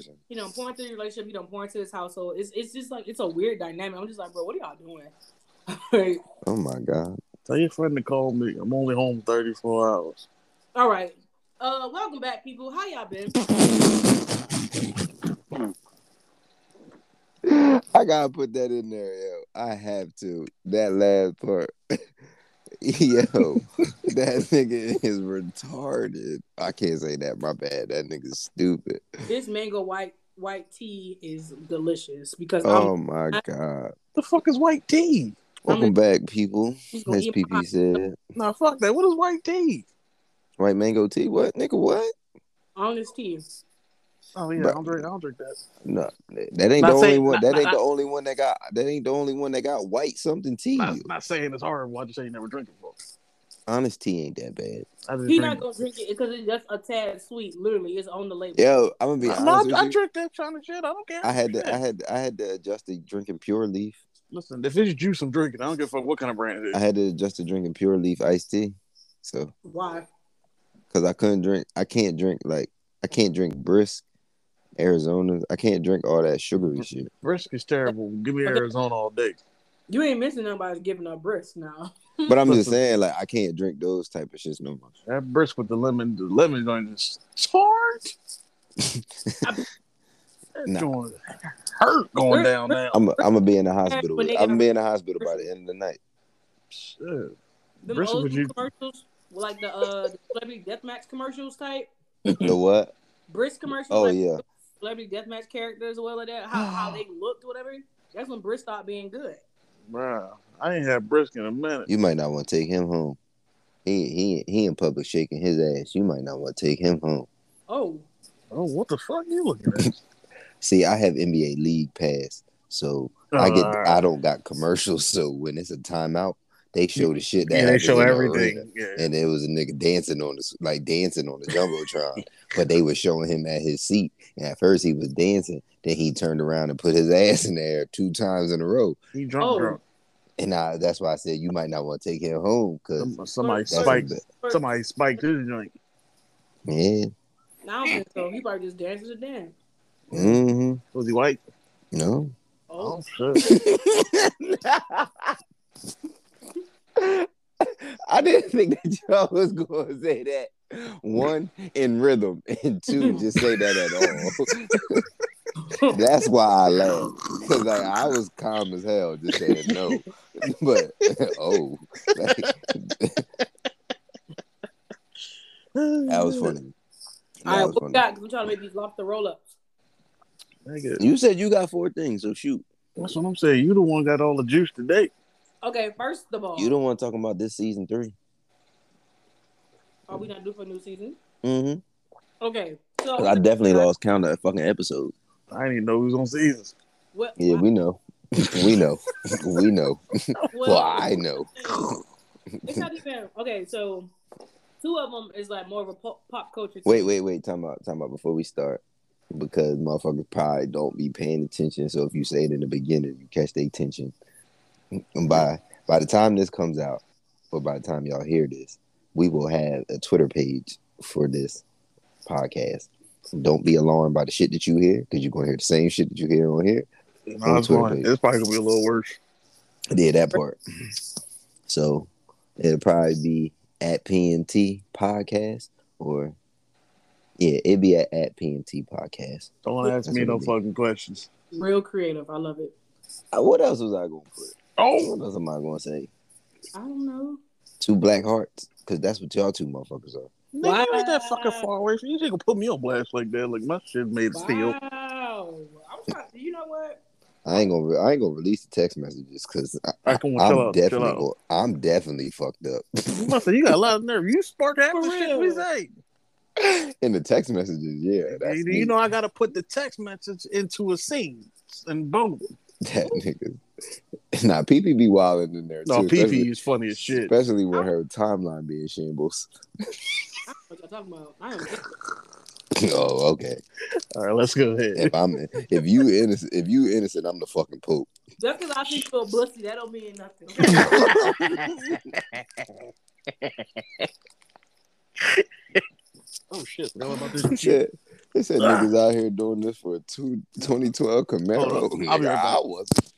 person. He done poured into the relationship. He done poured into his household. It's just like, it's a weird dynamic. I'm just like, bro, what are y'all doing? Like, oh my God. Tell your friend to call me. I'm only home 34 hours. All right. Welcome back, people. How y'all been? I gotta put that in there, yo. I have to. That last part. Yo, that nigga is retarded. I can't say that. My bad. That nigga's stupid. This mango white tea is delicious because oh my god, the fuck is white tea? Welcome back, people. As PP said, nah, fuck that. What is white tea? White mango tea? What, nigga? What? Honest tea. Oh yeah, but I don't drink that. No, that ain't the only one that got white something tea. Not saying it's hard. Why you say you never drink it before? Honest tea ain't that bad. He's not gonna drink it because it's just a tad sweet. Literally, it's on the label. Yo, I'm gonna be honest. I drink that kind of shit. I don't care. I had to adjust to drinking Pure Leaf. Listen, if it's juice, I'm drinking. I don't give a fuck what kind of brand it is. I had to adjust to drinking Pure Leaf iced tea. So why? Because I can't drink Brisk. Arizona. I can't drink all that sugary shit. Brisk is terrible. Give me Arizona all day. You ain't missing nobody giving up Brisk now. But I'm just saying, like, I can't drink those type of shits no more. That Brisk with the lemon joint is hard. That hurt going down now. I'm gonna be in the hospital. By the end of the night. Shit. Them old commercials, like the celebrity deathmatch commercials type. The what? Brisk commercials. Oh like, yeah. Celebrity deathmatch characters or whatever, like that, how they looked, whatever. That's when Brisk stopped being good. Bro, I ain't had Brisk in a minute. You might not want to take him home. He in public shaking his ass. You might not want to take him home. Oh, what the fuck you looking at? See, I have NBA League Pass, so I don't got commercials. So when it's a timeout, they show the shit that they show everything. Yeah. And there was a nigga dancing on the jumbotron, but they were showing him at his seat. And at first he was dancing, then he turned around and put his ass in there 2 times in a row. He drunk. And that's why I said you might not want to take him home because somebody spiked his joint. Yeah. I don't think so. He probably just dances to dance. Mm-hmm. Was he white? No. Oh shit. I didn't think that y'all was going to say that. 1, in rhythm, and 2, just say that at all. That's why I laughed. Because like, I was calm as hell just saying no. But, oh. Like, that was funny. All right, what got? Because I'm trying to make these lobster roll-ups. You said you got 4 things, so shoot. That's what I'm saying. You the one got all the juice today. Okay, first of all, you don't want to talk about this season 3. Are we not due for a new season? Mm-hmm. Okay, so I definitely lost count of fucking episodes. I didn't even know who's on seasons. Well, yeah, we know. We know. Well, I know. It's not even okay. So 2 of them is like more of a pop culture thing. Wait. Time out. Before we start, because motherfuckers probably don't be paying attention. So if you say it in the beginning, you catch their attention. And by the time this comes out, or by the time y'all hear this, we will have a Twitter page for this podcast. Don't be alarmed by the shit that you hear, because you're going to hear the same shit that you hear on here. No, it's probably going to be a little worse. Yeah, that part. So, it'll probably be at PMT Podcast, or it'd be at PMT Podcast. Don't ask me no fucking questions. Real creative. I love it. What else was I going to put? Oh, what else am I going to say? I don't know. 2 black hearts, because that's what y'all 2 motherfuckers are. Why ain't that fucking far away? You ain't going to put me on blast like that. Like, my shit made steel. Wow. I'm trying to, you know what? I ain't gonna release the text messages because I'm definitely fucked up. You got a lot of nerve. You spark half the shit we say. In the text messages, yeah. You know I got to put the text message into a scene. And boom. That nigga. Nah, PP be wilding in there. No, PP is funny as shit. Especially with her timeline being shambles. What y'all talking about? I am. Oh, okay. All right, let's go ahead. If you innocent, I'm the fucking poop. Just because I think you're a pussy, that don't mean nothing. Oh shit! Forgot about this shit. They said niggas out here doing this for a 2012 Camaro. Nigga, I wasn't.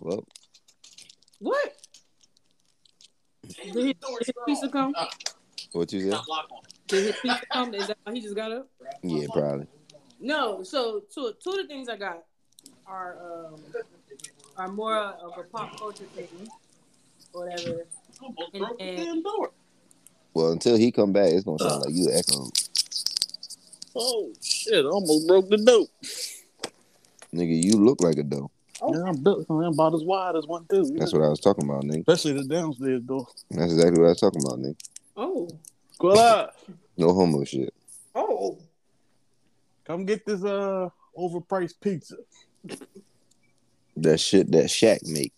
Well. What? Did his pizza come? What you said? Did his pizza come? Is that why he just got up? Yeah, probably. No, so two of the things I got are more of a pop culture thing, whatever. And well, until he come back, it's gonna sound like you echoing. Oh shit! I almost broke the dope. Nigga, you look like a dope. Oh. Yeah, I'm built. I'm about as wide as one too. That's what I was talking about, nigga. Especially the downstairs door. That's exactly what I was talking about, nigga. Oh, cool up. No homo shit. Oh, come get this overpriced pizza. That shit that Shaq make.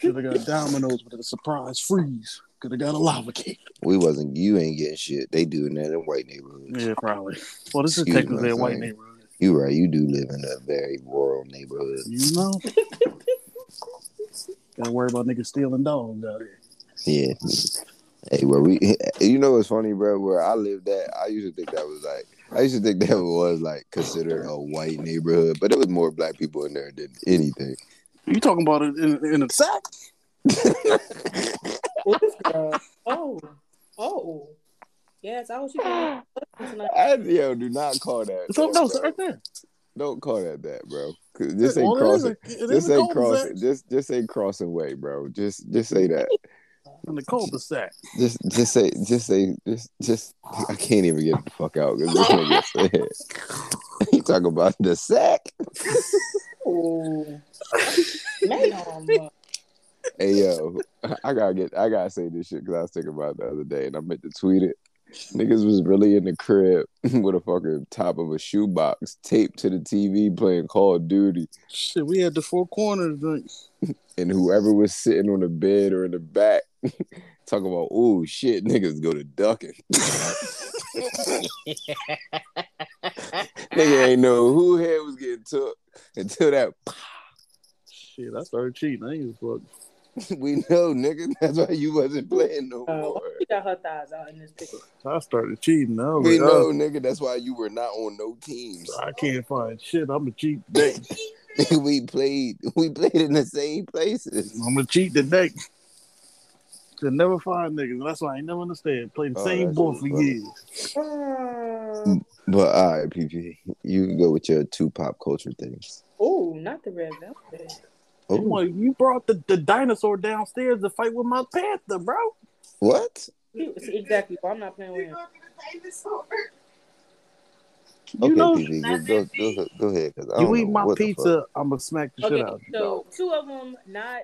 Should have got Domino's with a surprise freeze. Could have got a lava cake. We wasn't. You ain't getting shit. They doing that in white neighborhoods. Yeah, probably. Well, this is technically a white neighborhood. You right. You do live in a very rural neighborhood. You know. Gotta worry about niggas stealing dogs out here. Yeah. Hey, where we? You know what's funny, bro? Where I lived at, I used to think that was like considered a white neighborhood, but there was more black people in there than anything. You talking about it in a sack? Oh, yes, I was. Yo, do not call that. So, no, it's right there. Don't call that that, bro. Cause this ain't crossing. This ain't crossing. Just ain't crossing way, bro. Just say that. In the cul-de-sac. Just say. I can't even get the fuck out because this nigga said. You talking about the sack? Oh, man. Hey yo, I gotta say this shit because I was thinking about it the other day and I meant to tweet it. Niggas was really in the crib with a fucking top of a shoebox taped to the TV playing Call of Duty. Shit, we had the four corners drink. And whoever was sitting on the bed or in the back talking about, oh shit, niggas go to ducking. Nigga ain't know who head was getting took until that. Shit, I started cheating. I ain't fucking. We know, nigga. That's why you wasn't playing no more. She got her thighs out in this picture. I started cheating. We know, nigga. That's why you were not on no teams. I can't find shit. I'm a cheat today. We played in the same places. I'm a cheat today. To never find niggas. That's why I ain't never understand. Played the same ball for years. But all right, PP, you can go with your two pop culture things. Oh, not the red velvet. Oh, you brought the dinosaur downstairs to fight with my panther, bro. What? Exactly. Well, I'm not playing with him. You know, go ahead. You eat my pizza, I'm gonna smack the shit out of you. So two of them, not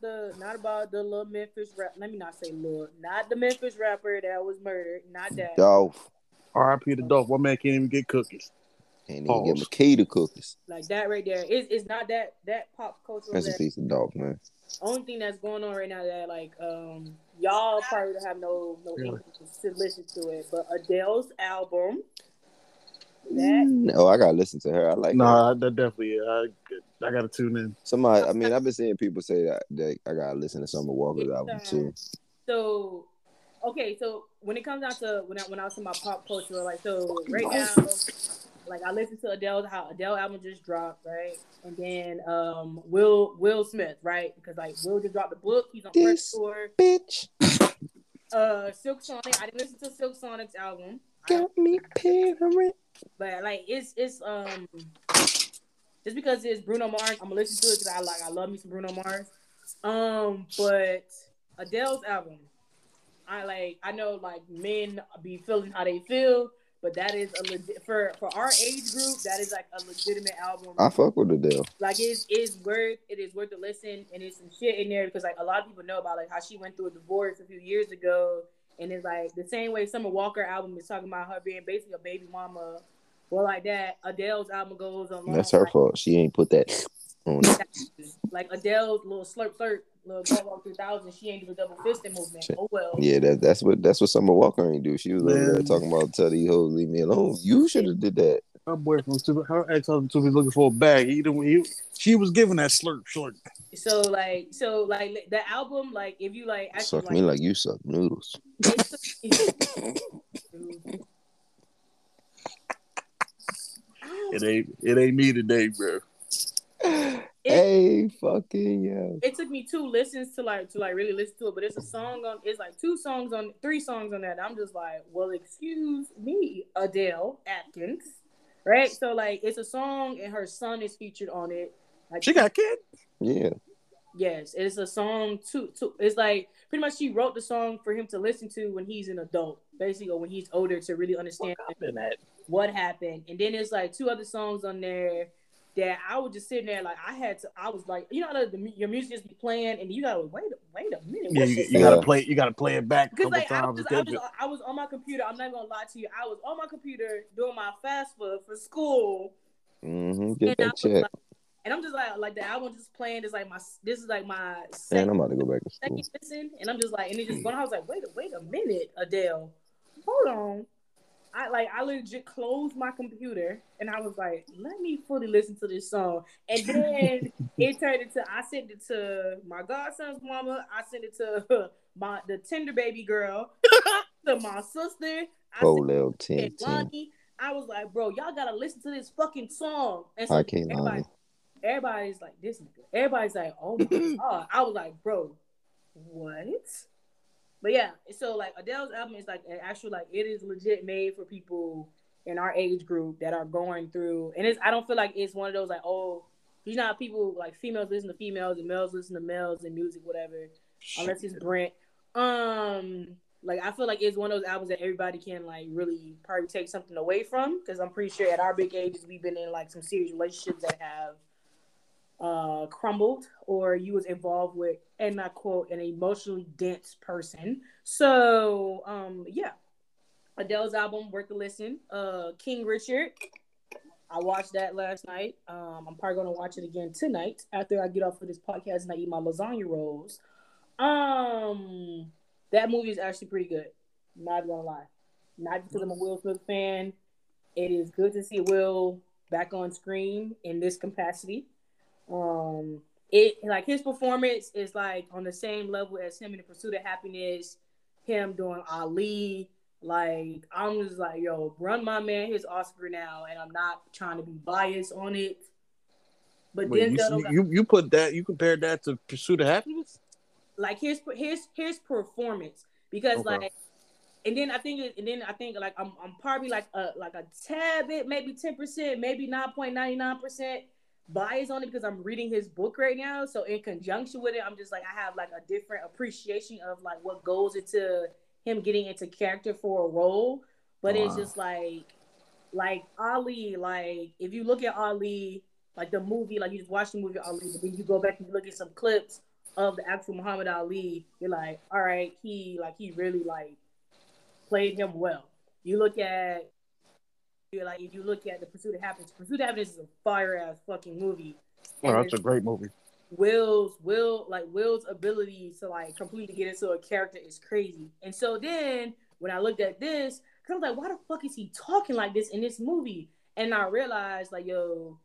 about the little Memphis rap. Let me not say little. Not the Memphis rapper that was murdered. Not that. Dolph. R.I.P. to Dolph. One man can't even get cookies. Can't even get Makita cookies. Like that right there. It's not that pop culture. That's a piece of dog, man. Only thing that's going on right now that like y'all probably don't have no interest to listen to it. But Adele's album. I gotta listen to her. I like her. That definitely. I gotta tune in. Somebody. I mean, I've been seeing people say that I gotta listen to Summer Walker's album too. So. Okay, so when it comes down to when I was in my pop culture, like so right now, like I listened to Adele album just dropped, right? And then Will Smith, right? Because like Will just dropped the book, he's on first tour. Bitch. Silk Sonic. I didn't listen to Silk Sonic's album. Got me parent. But like it's just because it's Bruno Mars, I'm gonna listen to it because I love me some Bruno Mars. But Adele's album. I know like men be feeling how they feel, but that is a for our age group, that is like a legitimate album. I fuck with Adele. Like it is worth to listen, and there's some shit in there because like a lot of people know about like how she went through a divorce a few years ago, and it's like the same way Summer Walker album is talking about her being basically a baby mama, well like that. Adele's album goes on. That's her fault. She ain't put that on. Like Adele's little slurp. Little Walker 2000, she ain't do a double fisted movement. Oh well. Yeah, that's what Summer Walker ain't do. She was over there talking about tell these hoes leave me alone. You should have did that. Her boyfriend, her ex-husband, too, was looking for a bag. She was giving that slurp short. So like the album, like if you like actually, suck me like you suck noodles. It ain't me today, bro. It took me two listens to really listen to it, but it's a song on. It's like three songs on that. I'm just like, well, excuse me, Adele Atkins, right? So like, it's a song, and her son is featured on it. Like, she got a kid. Yeah. Yes, it's a song too. It's like pretty much she wrote the song for him to listen to when he's an adult, basically, or when he's older to really understand what happened. And then it's like two other songs on there that I was just sitting there like I was like, you know, your music just be playing and you gotta wait a minute. Yeah, you gotta play it back. Because like I was on my computer. I'm not gonna lie to you. I was on my computer doing my FAFSA for school. Mm-hmm. Get that check. And I'm just like the album just playing is like my second. And I'm about to go back to school. Listen, and I'm just like, and it just going. I was like, wait a minute, Adele, hold on. I legit closed my computer and I was like, let me fully listen to this song. And then it turned into I sent it to my godson's mama. I sent it to the Tinder baby girl, to my sister. I was like, bro, y'all gotta listen to this fucking song. And so I can't lie. Everybody's like, this nigga. Everybody's like, oh my god. I was like, bro, what? But yeah, so like Adele's album is like actually like it is legit made for people in our age group that are going through. And I don't feel like it's one of those like, oh, you know how people like females listen to females and males listen to males and music, whatever. Shit. Unless it's Brent. Like I feel like it's one of those albums that everybody can like really probably take something away from, because I'm pretty sure at our big ages we've been in like some serious relationships that have crumbled, or you was involved with, and I quote, an emotionally dense person. So yeah, Adele's album, worth a listen. King Richard, I watched that last night. I'm probably gonna watch it again tonight after I get off of this podcast and I eat my lasagna rolls. That movie is actually pretty good, not gonna lie, not because I'm a Will Smith fan. It is good to see Will back on screen in this capacity. It like his performance is like on the same level as him in The Pursuit of Happiness, him doing Ali. Like I'm just like, yo, run my man his Oscar now, and I'm not trying to be biased on it. But then you put that, you compared that to Pursuit of Happiness, like his performance, because okay. Like, and then I think like I'm probably like a tad bit, maybe 10%, maybe 9.99%. bias on it, because I'm reading his book right now, so in conjunction with it I'm just like I have like a different appreciation of like what goes into him getting into character for a role. But wow. It's just like Ali, like if you look at Ali, like the movie, like you just watch the movie Ali, but then you go back and you look at some clips of the actual Muhammad Ali, you're like, all right, he really like played him well. If you look at The Pursuit of Happiness is a fire ass fucking movie. Oh, that's a great movie. Will's ability to like completely get into a character is crazy. And so then when I looked at this, cause I was like, why the fuck is he talking like this in this movie? And I realized like, yo,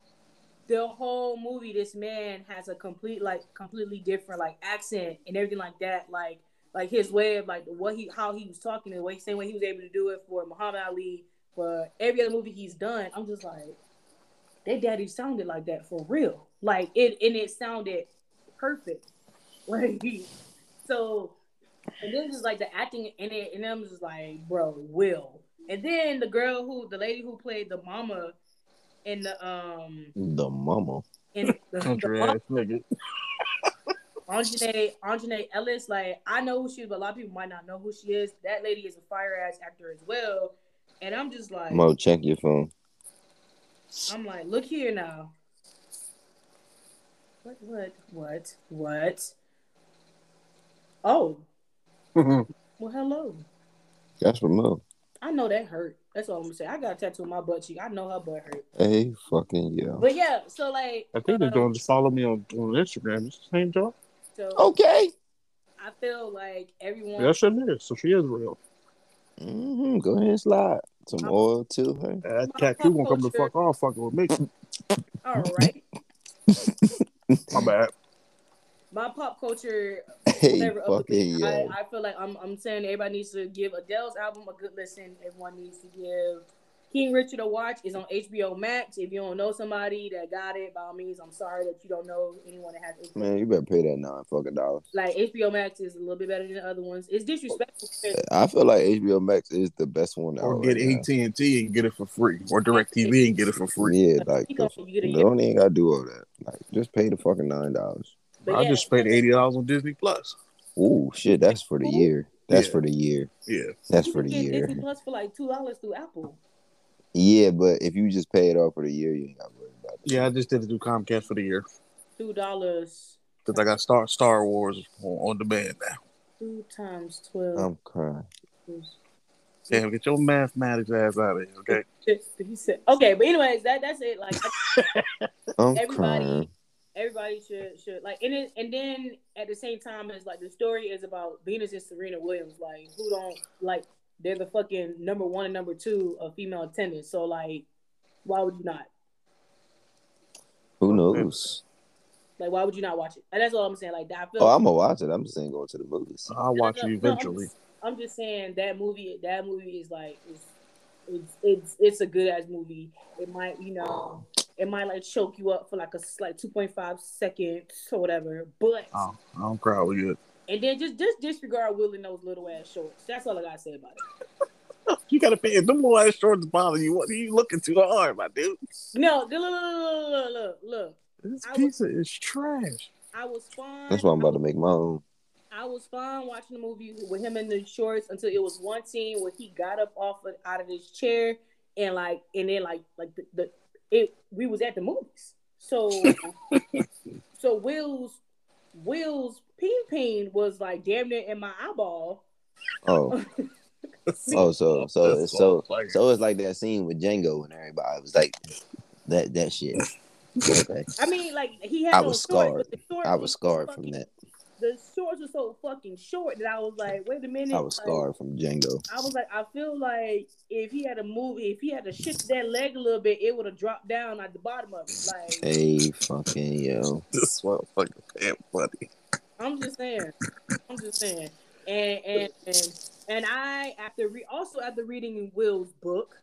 the whole movie this man has a completely different like accent and everything like that. Like his way of like how he was talking, and the same way he was able to do it for Muhammad Ali. But every other movie he's done, I'm just like, their daddy sounded like that for real. Like it sounded perfect. Like so, and then just like the acting in it, and I'm just like, bro, Will. And then the lady who played the mama in the mama, Anjanae Ellis. Like I know who she is, but a lot of people might not know who she is. That lady is a fire ass actor as well. And I'm just like, Mo, check your phone. I'm like, look here now. What? Oh. Well, hello. That's for Mo. I know that hurt. That's all I'm gonna say. I got a tattoo on my butt cheek. I know her butt hurt. Hey, fucking yeah. But yeah, so like, I think they're going to follow me on Instagram. It's the same job. So, okay. I feel like everyone. That's her name, so she is real. Mm-hmm. Go ahead and slide some oil to her. That tattoo won't come the fuck off fucking with me. All right. My bad. My pop culture. I feel like I'm saying everybody needs to give Adele's album a good listen. Everyone needs to give King Richard to watch is on HBO Max. If you don't know somebody that got it, by all means, I'm sorry that you don't know anyone that has HBO. Man, you better pay that $9 fucking dollars. Like, HBO Max is a little bit better than the other ones. It's disrespectful. I feel like HBO Max is the best one. Or get AT&T and get it for free. Or DirecTV and get it for free. Yeah, like, don't even got to do all that. Like, just pay the fucking $9. I just paid $80 on Disney Plus. Ooh, shit, that's for the year. Yeah. That's for the year. Disney Plus for like $2 through Apple. Yeah, but if you just pay it off for the year, you ain't got to worry about it. Yeah, I just did do Comcast for the year. $2. Because I got Star Wars on demand now. 2 times 12. I'm crying. Damn, get your mathematics ass out of here, okay? He said, okay, but anyways, that's it. Like, everybody should like, and then at the same time, it's like the story is about Venus and Serena Williams. Like, who don't like? They're the fucking number one and number two of female tennis. So, like, why would you not? Who knows? Like, why would you not watch it? And that's all I'm saying. Like, I feel I'm gonna watch it. I'm just saying, go to the movies. I'll watch it eventually. No, I'm just saying that movie is like, it's a good ass movie. It might, you know, like choke you up for like a 2.5 seconds or whatever. But I don't cry with you. And then just disregard Will and those little ass shorts. That's all I gotta say about it. You gotta pay. If them little ass shorts bother you, what are you looking too hard, my dude? No, look. This pizza is trash. I was fine. That's why I'm about to make my own. I was fine watching the movie with him in the shorts until it was one scene where he got up out of his chair and like, and then like we was at the movies. So so Will's peen was like damn near in my eyeball. Oh, so it's like that scene with Django and everybody was like that shit. Okay. I mean, like he had. I was scarred from that. The shorts were so fucking short that I was like, wait a minute. I was scarred from Django. I was like, I feel like if he had to shift that leg a little bit, it would have dropped down at the bottom of it. Like, hey, fucking yo, this motherfucking damn buddy. I'm just saying. And I after reading Will's book,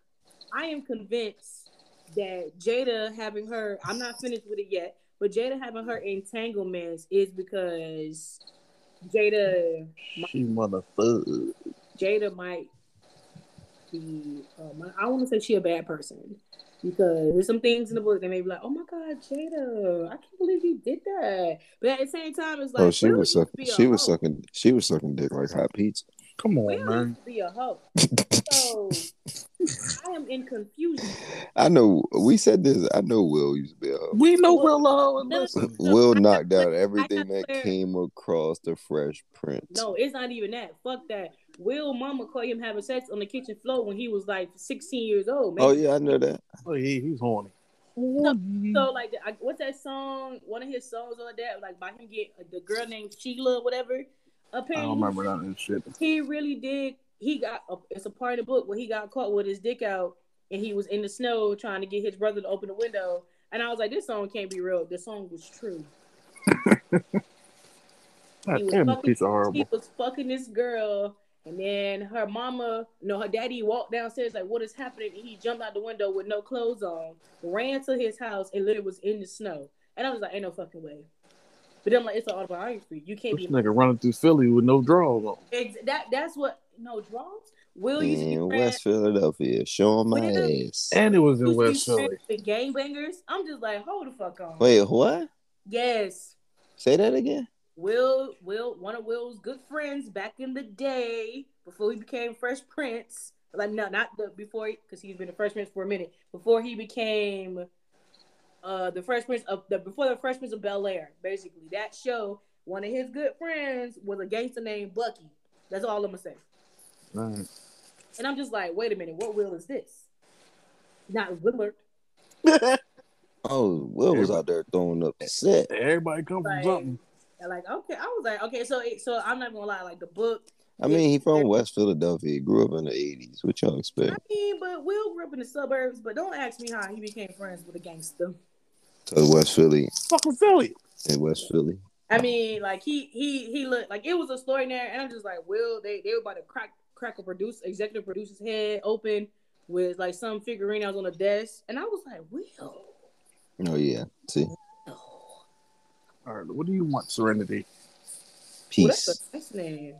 I am convinced that I'm not finished with it yet, but Jada having her entanglements is because Jada might be. I want to say she a bad person because there's some things in the book that may be like, oh my god, Jada, I can't believe you did that. But at the same time, it's like, oh, she was sucking dick like hot pizza. Come on, man. Used to be a hoe. So I am in confusion. I know we said this. I know Will used to be a hoe. We know Will a hoe. Will knocked out everything that came across the Fresh Prince. No, it's not even that. Fuck that. Will mama caught him having sex on the kitchen floor when he was like 16 years old. Man. Oh yeah, I know that. Oh yeah, he's horny. So like, what's that song? One of his songs on that, like by him get the girl named Sheila, or whatever. Apparently, I don't remember that and shit. He really did. It's a part of the book where he got caught with his dick out and he was in the snow trying to get his brother to open the window. And I was like, this song can't be real. This song was true. He was fucking this girl and then her daddy walked downstairs like, what is happening? And he jumped out the window with no clothes on, ran to his house and literally was in the snow. And I was like, ain't no fucking way. But I'm like, it's an autobiography. You can't be nigga running through Philly with no draws on. That's what no draws. Will used to be West Philadelphia, showing my ass, and it was in West Philly. The gangbangers. I'm just like, hold the fuck on. Wait, what? Yes. Say that again. Will, one of Will's good friends back in the day before he became Fresh Prince. Like no, before because he's been a Fresh Prince for a minute. Before he became. Before the Fresh Prince of Bel-Air, basically that show. One of his good friends was a gangster named Bucky. That's all I'm gonna say. Right. And I'm just like, wait a minute, what Will is this? Not Willard. Oh, Will was out there throwing up the set. Everybody come from something. Like, okay, I was like, okay, so I'm not gonna lie, like the book. I mean, he from West Philadelphia. He grew up in the 80s. What y'all expect? I mean, but Will grew up in the suburbs. But don't ask me how he became friends with a gangster. So West Philly, fucking Philly, in West Philly. I mean, like he looked like it was a story there, and I'm just like, Will, they were about to crack a executive producer's head open with like some figurine I was on the desk, and I was like, Will. Oh yeah, see. Oh. All right, what do you want, Serenity? Peace. Well, that's name.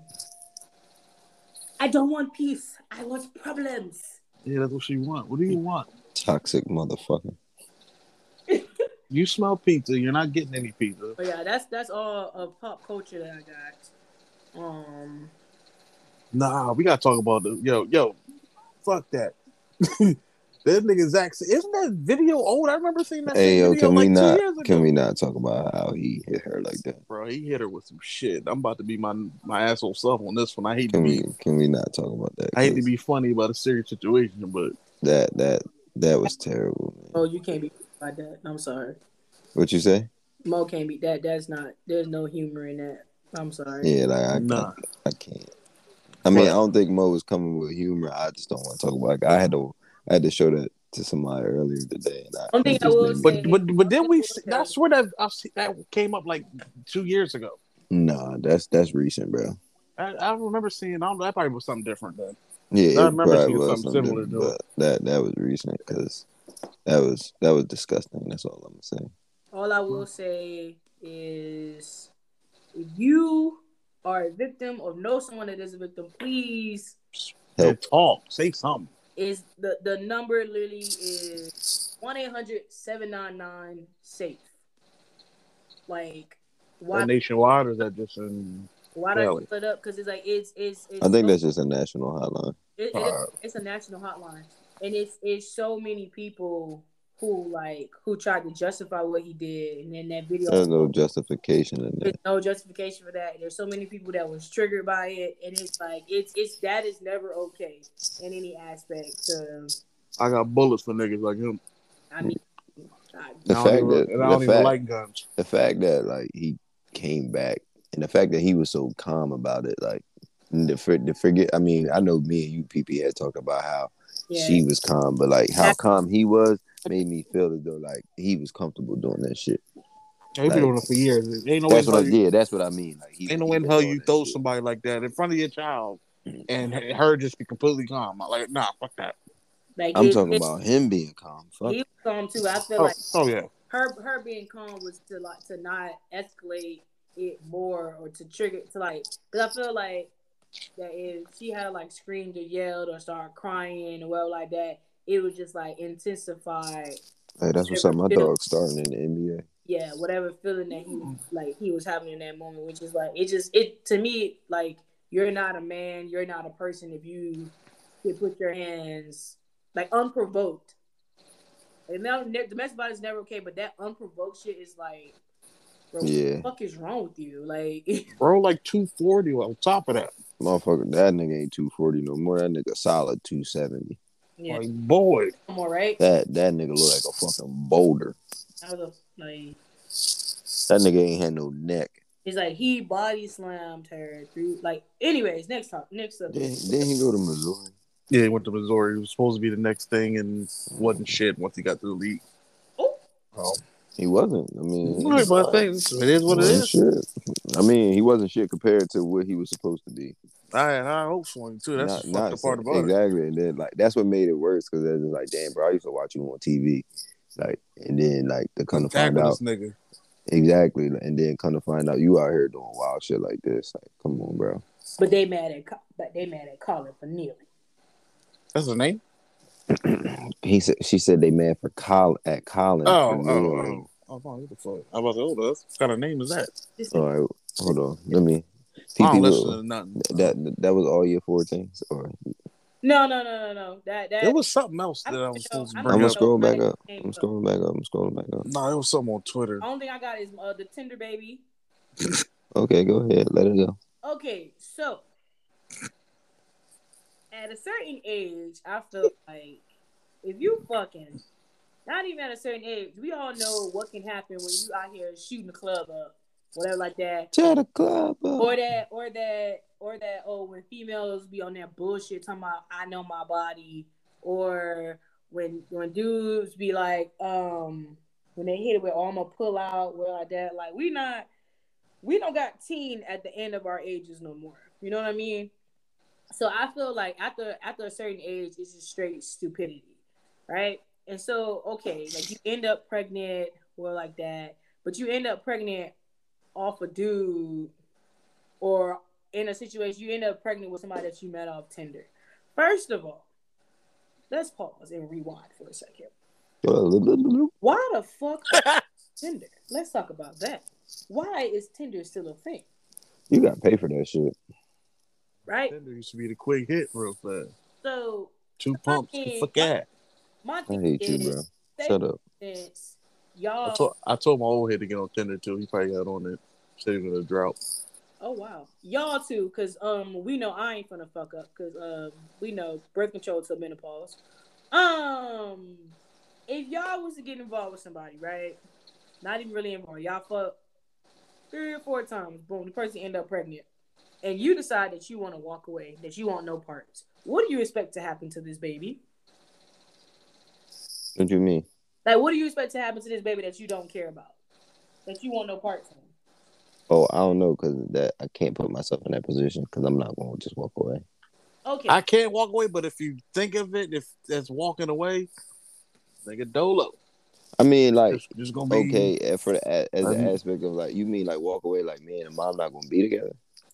I don't want peace. I want problems. Yeah, that's what you want. What do you want? Toxic motherfucker. You smell pizza. You're not getting any pizza. But yeah, that's all of pop culture that I got. Nah, we gotta talk about the yo. Fuck that. That nigga Zach, isn't that video old? I remember seeing that. Hey, yo, video can we not talk about how he hit her like that? Bro, he hit her with some shit. I'm about to be my asshole self on this one. I hate Can we not talk about that? I hate to be funny about a serious situation, but that was terrible, man. Oh, you can't be like that. I'm sorry. What you say? Mo can't be that. That's not. There's no humor in that. I'm sorry. Yeah, like I can't. I mean, I don't think Mo was coming with humor. I just don't want to talk about it. I had to show that to somebody earlier today. But then we, I swear that that came up like 2 years ago. Nah, that's recent, bro. I remember seeing. I don't know. That probably was something different then. Yeah, I remember seeing something similar to it. That was recent because that was disgusting. That's all I'm saying. All I will say is, if you are a victim or know someone that is a victim, please help. Talk. Say something. Is the number literally is 1-800-799-SAFE. Like, why nationwide, or is that just in? Why do I put it up? Because it's like it's I think that's just a national hotline. It's a national hotline, and it's so many people who tried to justify what he did, and then that video. There's no justification in that. There's no justification for that. There's so many people that was triggered by it, and it's like it's that is never okay in any aspect. So, I got bullets for niggas like him. I mean, I don't even like guns. The fact that like he came back, and the fact that he was so calm about it, like the forget. I mean, I know me and you, PP, had talked about how she was calm, but like how calm he was. Made me feel as though like he was comfortable doing that shit. Yeah, he been doing it for years. Ain't no that's what I mean. Like, ain't no way in hell you throw somebody like that in front of your child and her just be completely calm. Like, nah, fuck that. Like, I'm talking about him being calm. Fuck. He was calm too. I feel her being calm was to like to not escalate it more or to trigger to like because I feel like that if she had like screamed or yelled or started crying or whatever like that. It was just like intensified. Hey, that's what's up. My dog starting in the NBA. Yeah, whatever feeling that he was having in that moment, which is like it to me like you're not a man, you're not a person if you could put your hands like unprovoked. And now domestic violence is never okay, but that unprovoked shit is like, bro, what the fuck is wrong with you? Like, bro, like 240 on top of that, motherfucker. That nigga ain't 240 no more. That nigga solid 270. Yeah. Like, boy, I'm all right. That nigga look like a fucking boulder. That nigga ain't had no neck. It's like he body slammed her through. Like, anyways, next up. Then he go to Missouri. Yeah, he went to Missouri. He was supposed to be the next thing, and wasn't shit once he got to the league. Oh, he wasn't. I mean, it is what it is. Shit. I mean, he wasn't shit compared to what he was supposed to be. I hope for him too. That's the part about it. Exactly, and then like that's what made it worse because it's like, damn, bro, I used to watch you on TV, like, and then like to come to find out, nigga. Exactly, and then come to find out you out here doing wild shit like this. Like, come on, bro. But they mad at, Colin for kneeling. That's his name. She said they mad for Colin. Oh, I was like, what kind of name is that? All right, hold on, let me. I don't listen to nothing. That was all year 14? Or... No. There was something else that I was supposed to bring up. I'm scrolling back up. No, it was something on Twitter. The only thing I got is the Tinder baby. Okay, go ahead. Let it go. Okay, so at a certain age, I feel like if you fucking, not even at a certain age, we all know what can happen when you out here shooting the club up. Whatever like that. Tear the club up. Or that when females be on that bullshit talking about I know my body, or when dudes be like, when they hit it with oh, I'm gonna pull out, well like that. Like we don't got teen at the end of our ages no more. You know what I mean? So I feel like after a certain age, it's just straight stupidity, right? And so, okay, like you end up pregnant or like that, but you end up pregnant off a dude, or in a situation, you end up pregnant with somebody that you met off Tinder. First of all, let's pause and rewind for a second. Why the fuck Tinder? Let's talk about that. Why is Tinder still a thing? You got to pay for that shit. Right? Tinder used to be the quick hit real fast. So, two pumps, fuck that. I hate you, bro. Shut up. Y'all... I told my old head to get on Tinder, too. He probably got on it, saving a drought. Oh, wow. Y'all, too, because we know I ain't gonna fuck up, because we know birth control till menopause. If y'all was to get involved with somebody, right? Not even really involved. Y'all fuck 3 or 4 times. Boom, the person end up pregnant. And you decide that you want to walk away, that you want no parts. What do you expect to happen to this baby? What do you mean? Like, what do you expect to happen to this baby that you don't care about? That you want no parts in? Oh, I don't know, because that I can't put myself in that position, because I'm not going to just walk away. Okay. I can't walk away, but if you think of it, if that's walking away, like a dolo. I mean, like, just gonna be, okay, for the aspect of, like, you mean, like, walk away, like, me and mom not going to be together?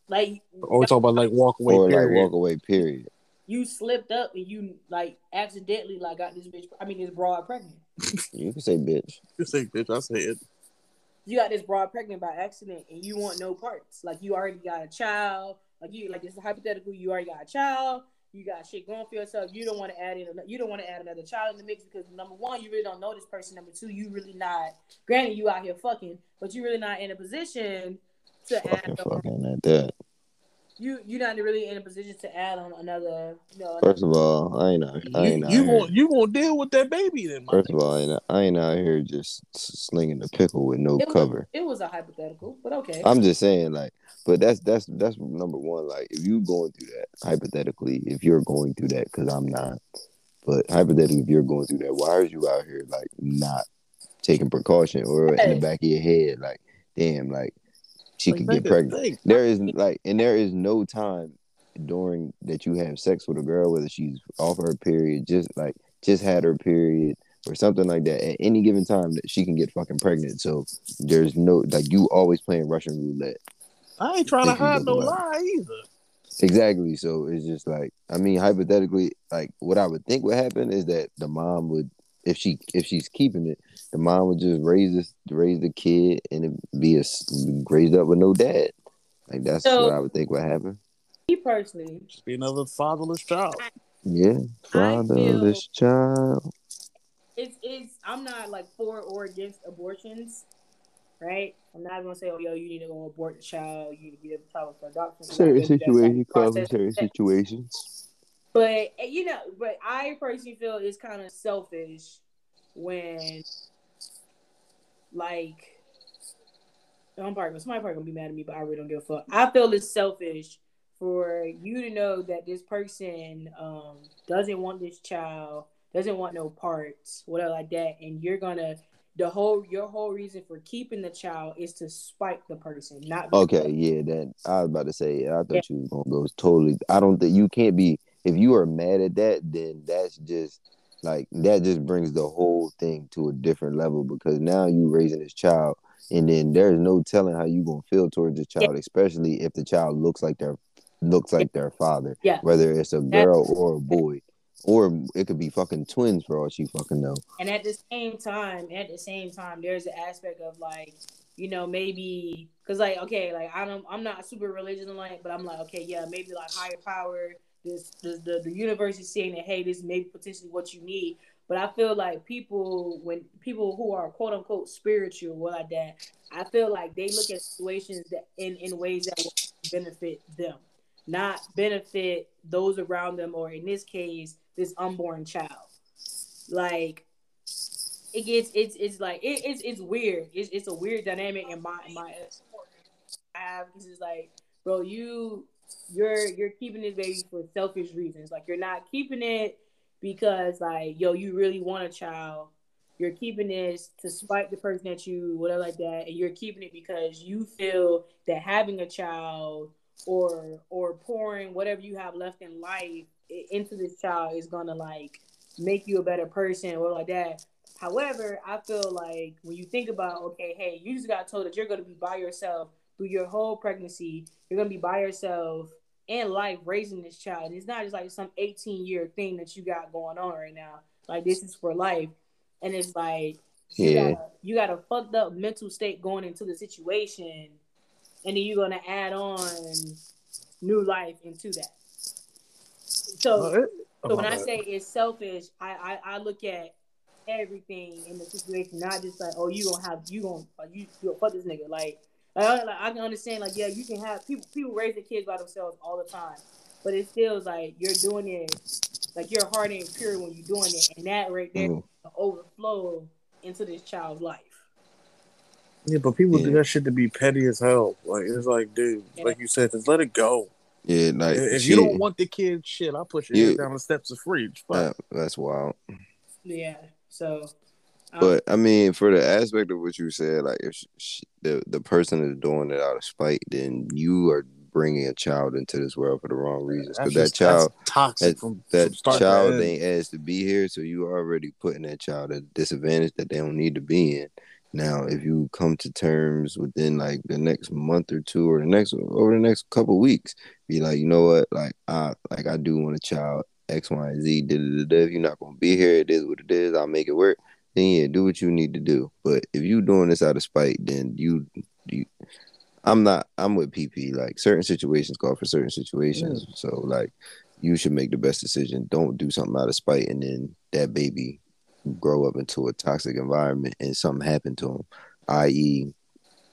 Like, or we talk about, like, walk away, or, period. Or, like, walk away, period. You slipped up and you, like, accidentally, like, got this bitch, I mean, this broad pregnant. You can say bitch. You say bitch, I say it. You got this broad pregnant by accident and you want no parts. Like, you already got a child. Like, you, like, it's hypothetical, you already got a child. You got shit going for yourself. You don't want to add in. You don't want to add another child in the mix because, number one, you really don't know this person. Number two, you really not. Granted, you out here fucking, but you really not in a position to add. Fucking like that. You're not really in a position to add on another. You know, first of all, I ain't out you here. You won't deal with that baby then. First of all, I ain't out here just slinging the pickle with no cover. It was a hypothetical, but okay. I'm just saying, like, but that's number one. Like, if you going through that, hypothetically, if you're going through that, because I'm not, but hypothetically, if you're going through that, why are you out here like not taking precaution or in the back of your head, like, damn, like. She could get pregnant. There is no time during that you have sex with a girl, whether she's off her period, just had her period or something like that. At any given time, that she can get fucking pregnant. So there's no, like, you always playing Russian roulette. I ain't trying to hide no lie either. Exactly. So it's just like, I mean, hypothetically, like, what I would think would happen is that the mom would, if she's keeping it, the mom would just raise the kid and it be raised up with no dad. Like, that's what I would think would happen. Me personally, just be another fatherless child. Yeah, fatherless child. It's I'm not like for or against abortions, right? I'm not gonna say, oh yo, you need to go abort the child, you need to give the child for adoption. Certain situations, you call them certain situations. But, you know, but I personally feel it's kind of selfish when, like, somebody probably going to be mad at me, but I really don't give a fuck. I feel it's selfish for you to know that this person doesn't want this child, doesn't want no parts, whatever like that, and you're going to, your whole reason for keeping the child is to spite the person, not... Okay, yeah, that, I was about to say, I thought you was going to go totally... I don't think, you can't be... If you are mad at that, then that's just like that just brings the whole thing to a different level because now you raising this child and then there's no telling how you gonna feel towards the child, especially if the child looks like their father, whether it's a girl or a boy, or it could be fucking twins for all she fucking know. And at the same time, there's the aspect of like, you know, maybe because like okay, like I'm not super religious and like, but I'm like okay, yeah, maybe like higher power. The universe is saying that hey, this may be potentially what you need, but I feel like people who are quote unquote spiritual, well, like that, I feel like they look at situations that in ways that will benefit them, not benefit those around them, or in this case, this unborn child. Like it gets, it's like it's weird. It's a weird dynamic in my I have because it's like, bro, You're keeping this baby for selfish reasons. Like you're not keeping it because like yo, you really want a child. You're keeping this to spite the person that you whatever like that, and you're keeping it because you feel that having a child or pouring whatever you have left in life into this child is gonna like make you a better person or like that. However, I feel like when you think about, okay, hey, you just got told that you're gonna be by yourself through your whole pregnancy, you're gonna be by yourself in life raising this child. And it's not just like some 18-year thing that you got going on right now. Like, this is for life. And it's like, you got a fucked up mental state going into the situation, and then you're going to add on new life into that. So when I say it's selfish, I look at everything in the situation, not just like, oh, you gonna fuck this nigga. Like I can understand, like, yeah, you can have people raise their kids by themselves all the time, but it feels like you're doing it, like your heart ain't pure when you're doing it, and that right there overflow into this child's life. Yeah, but people do that shit to be petty as hell. Like, it's like, dude, like you said, just let it go. Yeah, like, if you don't want the kid, shit, I'll push it down the steps of fridge. That's wild. Yeah, so. But, I mean, for the aspect of what you said, like, if the person is doing it out of spite, then you are bringing a child into this world for the wrong reasons. Because that child ain't asked to be here, so you already putting that child at a disadvantage that they don't need to be in. Now, if you come to terms within, like, the next month or two or over the next couple weeks, be like, you know what, I do want a child, X, Y, and Z, if you're not going to be here, it is what it is, I'll make it work. Then, yeah, do what you need to do. But if you doing this out of spite, then I'm with PP. Like, certain situations call for certain situations. Yeah. So, like, you should make the best decision. Don't do something out of spite, and then that baby grow up into a toxic environment and something happened to him, i.e.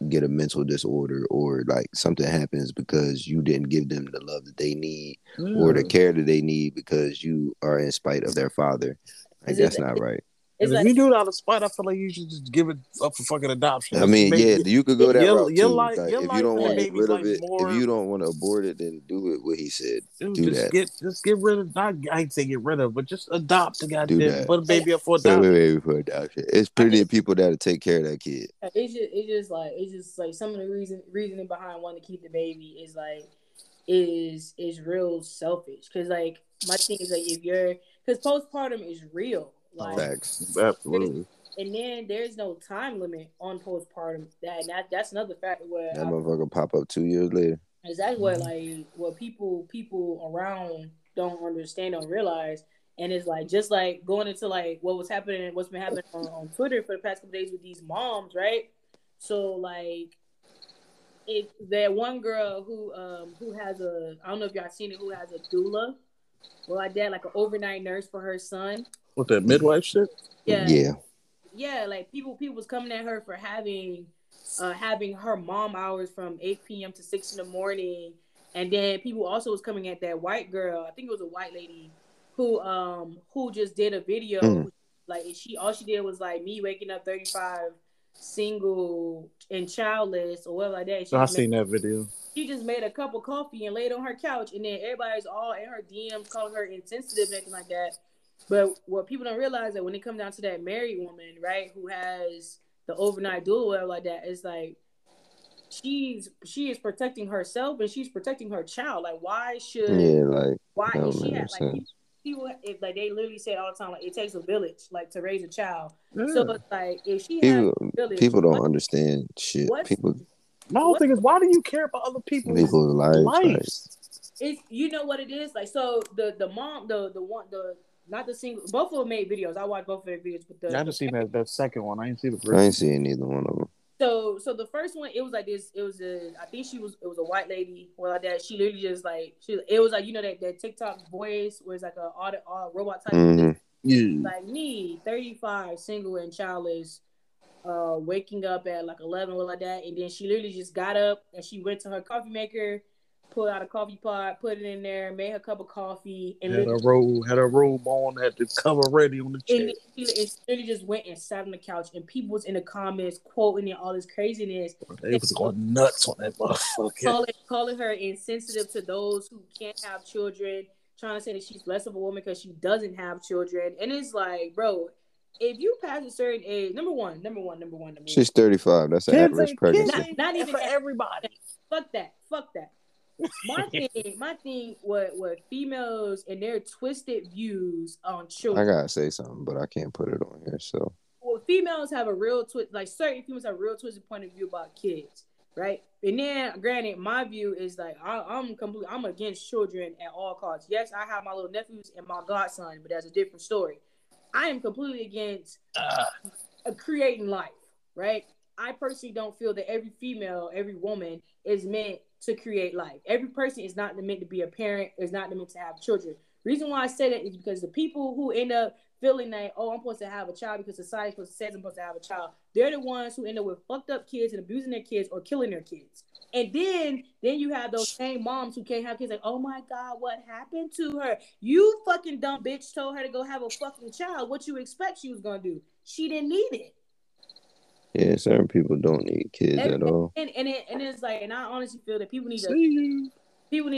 get a mental disorder, or like something happens because you didn't give them the love that they need or the care that they need because you are in spite of their father. Like, that's not right. If you do it out of spite, I feel like you should just give it up for fucking adoption. I mean, you could go that route too. If you don't want to get rid of it, if you don't want to abort it, then do it what he said. Do that. Just get rid of. Not, I ain't say get rid of, but just adopt the goddamn. Put a baby up for adoption. Put a baby for adoption. It's plenty of people that'll take care of that kid. It's just like some of the reasoning behind wanting to keep the baby is like is real selfish. Because like my thing is like because postpartum is real. Like, facts. Absolutely. And then there's no time limit on postpartum. That's another fact where that motherfucker pop up 2 years later. Exactly. What people around don't understand, don't realize, and it's like just like going into like what's been happening on Twitter for the past couple days with these moms, right? So like, it that one girl who has a, I don't know if y'all seen it, who has a doula, like an overnight nurse for her son. With that midwife shit? Yeah. Like people was coming at her for having her mom hours from 8 p.m. to 6 a.m, and then people also was coming at that white girl. I think it was a white lady who just did a video. Like she did was like me waking up 35, single and childless or whatever like that. I seen that video. She just made a cup of coffee and laid on her couch, and then everybody's all in her DMs calling her insensitive and everything like that. But what people don't realize that when it comes down to that married woman, right, who has the overnight doula like that, it's like she is protecting herself and she's protecting her child. Like, why is she at, like people? If like they literally say it all the time, like it takes a village, like to raise a child. Yeah. So it's like if she has a village, people don't understand shit. My whole thing is, why do you care about other people's lives? It's, you know what it is like. So the mom, not the single. Both of them made videos. I watched both of their videos. But I just seen that second one. I didn't see the first. I ain't seen either one of them. So the first one, it was like this. It was a white lady. Well, that she literally just like it was like, you know, that TikTok voice was like a all robot type. Mm-hmm. Like me, 35, single and childless, waking up at like 11 or like that, and then she literally just got up and she went to her coffee maker. Pulled out a coffee pot, put it in there, made her cup of coffee, and had a robe on, had the cover ready on the chair. And she literally just went and sat on the couch, and people was in the comments quoting it, all this craziness. They was going nuts on that motherfucker. Calling her insensitive to those who can't have children, trying to say that she's less of a woman because she doesn't have children. And it's like, bro, if you pass a certain age, number one. She's 35. That's an average pregnancy. Not even for everybody. Fuck that. My thing what females and their twisted views on children. I gotta say something, but I can't put it on here. So well, females have a real twist, like certain females have a real twisted point of view about kids, right? And then granted, my view is like I'm against children at all costs. Yes, I have my little nephews and my godson, but that's a different story. I am completely against creating life, right? I personally don't feel that every female, every woman is meant to create life. Every person is not meant to be a parent, is not meant to have children. Reason why I say that is because the people who end up feeling that, oh, I'm supposed to have a child because society says I'm supposed to have a child, they're the ones who end up with fucked up kids and abusing their kids or killing their kids. And then you have those same moms who can't have kids, like, oh my God, what happened to her? You fucking dumb bitch told her to go have a fucking child. What you expect she was gonna do? She didn't need it. Yeah, certain people don't need kids at all. And I honestly feel that people need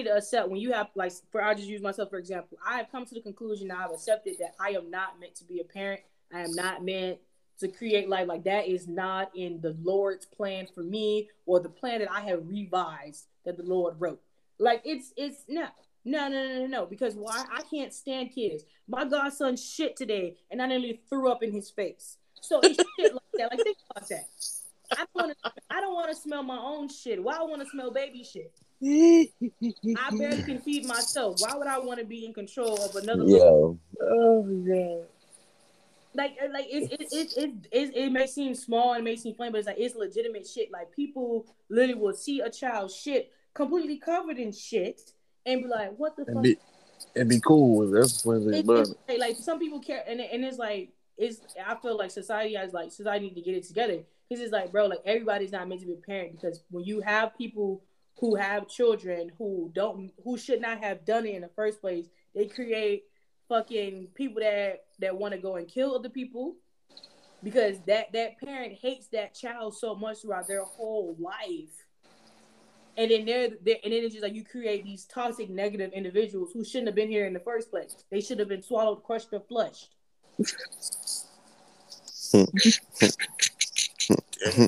to accept when you have, like, I'll just use myself for example. I have come to the conclusion that I've accepted that I am not meant to be a parent. I am not meant to create life. Like, that is not in the Lord's plan for me or the plan that I have revised that the Lord wrote. Like, it's no. Because why? I can't stand kids. My godson shit today, and I nearly threw up in his face. So it's shit like that. Like, think about that. I don't want to smell my own shit. Why I want to smell baby shit? I barely can feed myself. Why would I want to be in control of another? Yo. Oh yeah. Like it may seem small and it may seem plain, but it's like it's legitimate shit. Like, people literally will see a child shit completely covered in shit and be like, "What the fuck?" And be cool with it. That's what they love. Like, some people care, and it's like. I feel like society needs to get it together. Because it's like, bro, like, everybody's not meant to be a parent, because when you have people who have children who should not have done it in the first place, they create fucking people that want to go and kill other people because that parent hates that child so much throughout their whole life. And then it's just like you create these toxic, negative individuals who shouldn't have been here in the first place. They should have been swallowed, crushed, or flushed. That's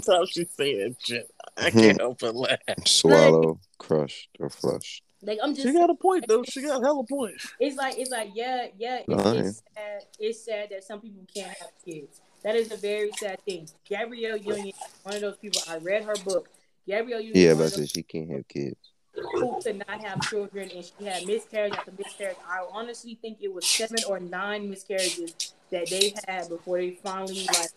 how she said shit. I can't help but laugh. Swallow, crushed, or flushed. Like, I'm just. She got a point though. She got hella points. It's like yeah. It's sad that some people can't have kids. That is a very sad thing. Gabrielle Union, one of those people. I read her book. Gabrielle Union. Yeah, but she can't have kids. Who could not have children, and she had miscarriage after miscarriage. I honestly think it was 7 or 9 miscarriages that they had before they finally, like,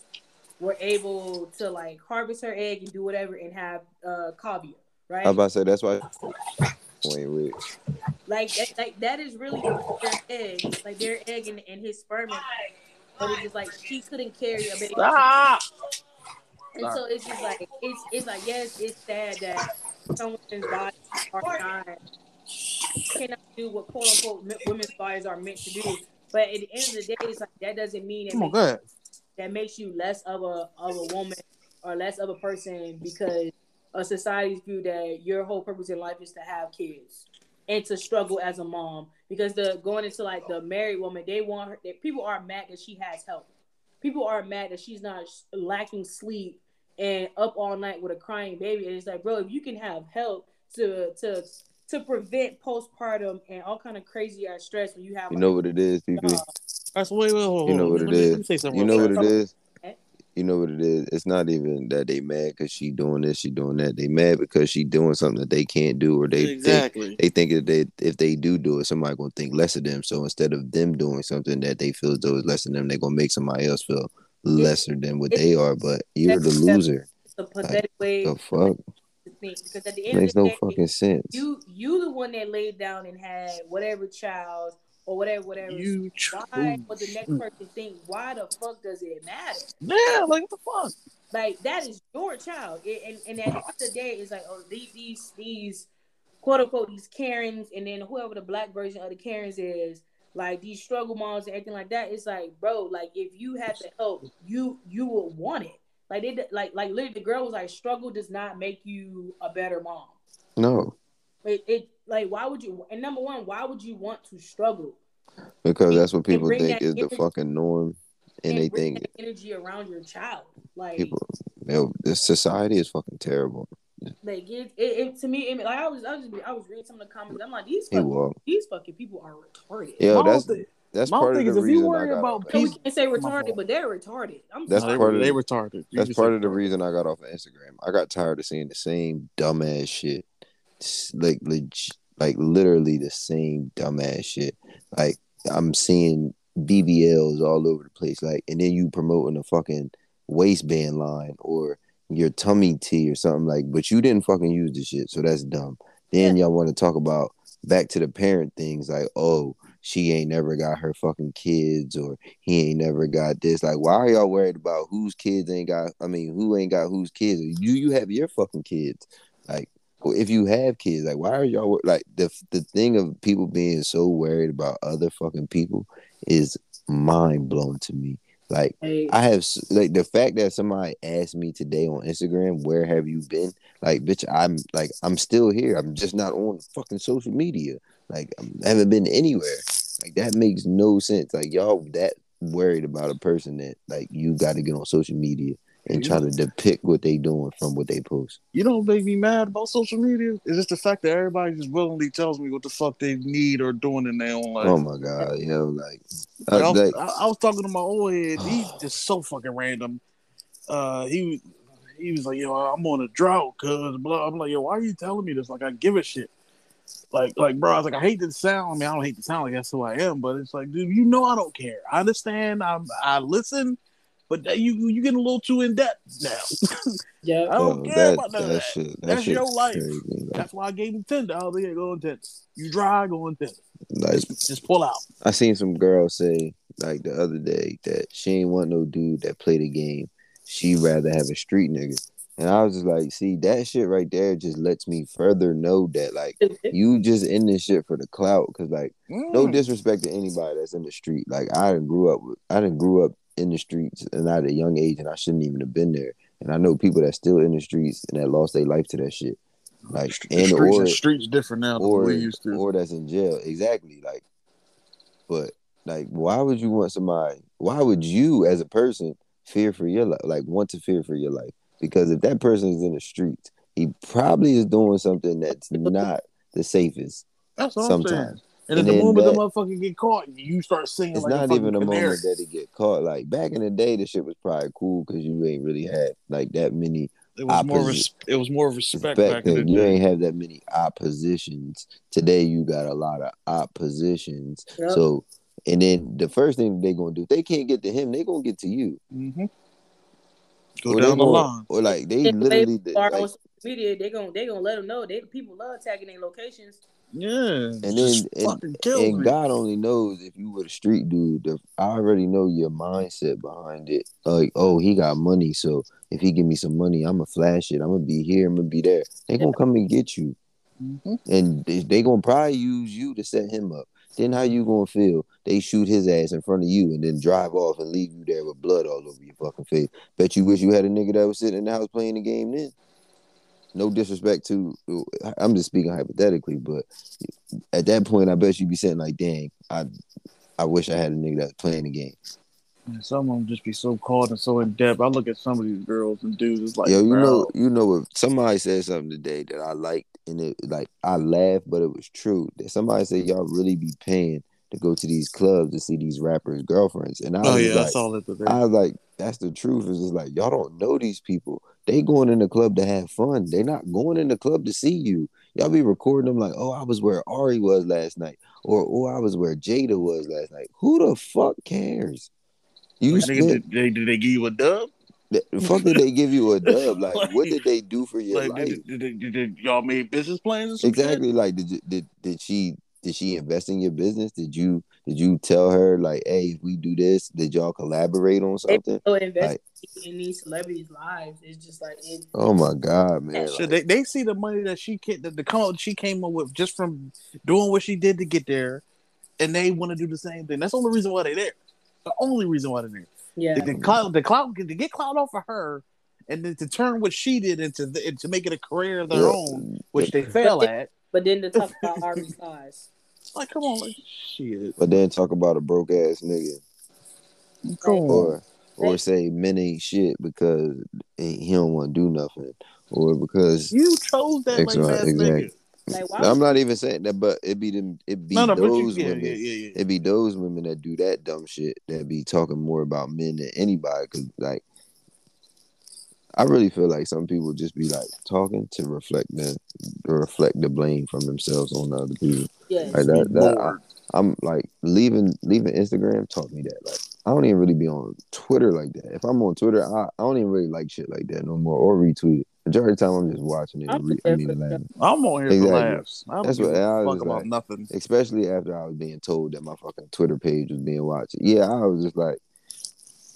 were able to, like, harvest her egg and do whatever and have Kavya, right? I was about to say, that's why. Like that is really their egg, like their egg and his sperm. But it's just like she couldn't carry a baby. Ah! And so it's just like it's like yes, it's sad that someone's bodies are not cannot do what quote unquote women's bodies are meant to do. But at the end of the day, it's like that doesn't mean that makes you less of a woman or less of a person because of society's view that your whole purpose in life is to have kids and to struggle as a mom. Because going into, like, the married woman, they want her. People are mad that she has help. People are mad that she's not lacking sleep and up all night with a crying baby. And it's like, bro, if you can have help to prevent postpartum and all kind of crazy ass stress when you have, you know what it is, people. You know what it is. You know what it is. You know what it is. It's not even that they mad because she doing this, she doing that. They mad because she doing something that they can't do, or they think that if they do it, somebody gonna think less of them. So instead of them doing something that they feel though is less than them, they gonna make somebody else feel lesser than what they are. But you're the loser. It's a pathetic way. The fuck. Because at the end makes of the no day, fucking sense. You the one that laid down and had whatever child or whatever. You why would the next person think? Why the fuck does it matter? Yeah, like, what the fuck? Like, that is your child, and at the end of the day, it's like, oh, these quote unquote these Karens, and then whoever the black version of the Karens is, like these struggle moms and everything like that. It's like, bro, like, if you had the help, you would want it. Like, literally, the girl was like, struggle does not make you a better mom. No. Like, why would you? And number one, why would you want to struggle? Because that's what people think is the fucking norm, and they think energy around your child. Like, people, society is fucking terrible. Like it to me, it, like I was reading some of the comments. I'm like, these fucking people are retarded. Yeah, that's part of the reason. You worry about people, we can't say retarded, but they're retarded. That's part of the reason I got off of Instagram. I got tired of seeing the same dumbass shit. Like literally the same dumbass shit. Like I'm seeing BBLs all over the place. Like, and then you promoting a fucking waistband line or your tummy tea or something, like, but you didn't fucking use the shit, so that's dumb. Then y'all want to talk about back to the parent things, like, oh, she ain't never got her fucking kids or he ain't never got this. Like, why are y'all worried about whose kids ain't got, I mean, who ain't got whose kids? You have your fucking kids. Like, if you have kids, like, why are y'all, like, the thing of people being so worried about other fucking people is mind blowing to me. Like, I have, like, the fact that somebody asked me today on Instagram, where have you been? Like, bitch, I'm still here. I'm just not on fucking social media. Like, I haven't been anywhere. Like, that makes no sense. Like, y'all that worried about a person that, like, you got to get on social media and try to depict what they doing from what they post. You don't make me mad about social media. It's just the fact that everybody just willingly tells me what the fuck they need or doing in their own life. Oh my god, yo, like, I was talking to my old head. He's just so fucking random. He was like, yo, I'm on a drought, cause blah. I'm like, yo, why are you telling me this? Like, I give a shit. Like, bro, I was like, I hate the sound. I mean, I don't hate the sound. Like, that's who I am. But it's like, dude, you know, I don't care. I understand. I listen. But you get a little too in depth now. Yeah, I don't care about that. Shit, that's your life. Crazy, that's why I gave him $10. Yeah, go on 10. You dry, go on 10. Like, just pull out. I seen some girl say, like, the other day that she ain't want no dude that play the game. She'd rather have a street nigga. And I was just like, see, that shit right there just lets me further know that, like, you just in this shit for the clout. Because, like, no disrespect to anybody that's in the street. Like, I done grew up in the streets and at a young age, and I shouldn't even have been there. And I know people that's still in the streets and that lost their life to that shit. Like, the streets different now than we used to. Or that's in jail, exactly. Like, but like, why would you want somebody? Why would you, as a person, fear for your life? Like, want to fear for your life? Because if that person is in the streets, he probably is doing something that's not the safest. That's what sometimes. I'm saying. And at the moment that, the motherfucker get caught, you start singing. It's like not even a moment that it get caught. Like, back in the day, the shit was probably cool because you ain't really had, like, that many. It was more respect back in the day. You ain't have that many oppositions. Today, you got a lot of oppositions. Yep. So, and then the first thing they gonna do, if they can't get to him, they gonna get to you. Mm-hmm. Go down the line, or like they literally. Like, media, they gonna let them know. They people love tagging their locations. Yeah, and then and God only knows if you were the street dude. I already know your mindset behind it. Like, oh, he got money, so if he give me some money, I'ma flash it. I'ma be here. I'ma be there. They gonna come and get you, and they gonna probably use you to set him up. Then how you gonna feel? They shoot his ass in front of you and then drive off and leave you there with blood all over your fucking face. Bet you wish you had a nigga that was sitting in the house playing the game then. No disrespect to, I'm just speaking hypothetically, but at that point, I bet you'd be sitting like, dang, I wish I had a nigga that was playing the game. Some of them just be so cold and so in depth. I look at some of these girls and dudes, it's like, yo, you know, if somebody said something today that I liked, and it, like, I laughed, but it was true. That somebody said, y'all really be paying to go to these clubs to see these rappers' girlfriends, and I was like, that's the truth. It's just like, y'all don't know these people. They going in the club to have fun. They not going in the club to see you. Y'all be recording them like, oh, I was where Ari was last night, or oh, I was where Jada was last night. Who the fuck cares? Did they give you a dub? The fuck did they give you a dub? Like, like, what did they do for your life? Did y'all make business plans? Or something? Exactly. Like, did she invest in your business? Did you tell her, like, hey, if we do this, did y'all collaborate on something? They invest in these celebrities' lives. It's just like, oh my god, man! Like, they see the money that she came up with just from doing what she did to get there, and they want to do the same thing. That's the only reason why they're there. The only reason why they're there. Yeah, to get clout off of her, and then to turn what she did into making a career of their own, which they fail at. But then to talk about Harvey's eyes. Like, come on, like, shit. But then talk about a broke ass nigga. Come on. or say men ain't shit because he don't want to do nothing, or because you chose that lame ass nigga. Like, I'm not even saying that, but it be those women. Yeah. It be those women that do that dumb shit that be talking more about men than anybody. Cause like, I really feel like some people just be like talking to reflect the blame from themselves on the other people. Yes. Like I'm like leaving Instagram taught me that. Like, I don't even really be on Twitter like that. If I'm on Twitter, I don't even really like shit like that no more or retweet it. Majority of the time, I'm just watching it. I'm on here for laughs. I don't give a fuck about nothing. Especially after I was being told that my fucking Twitter page was being watched. Yeah, I was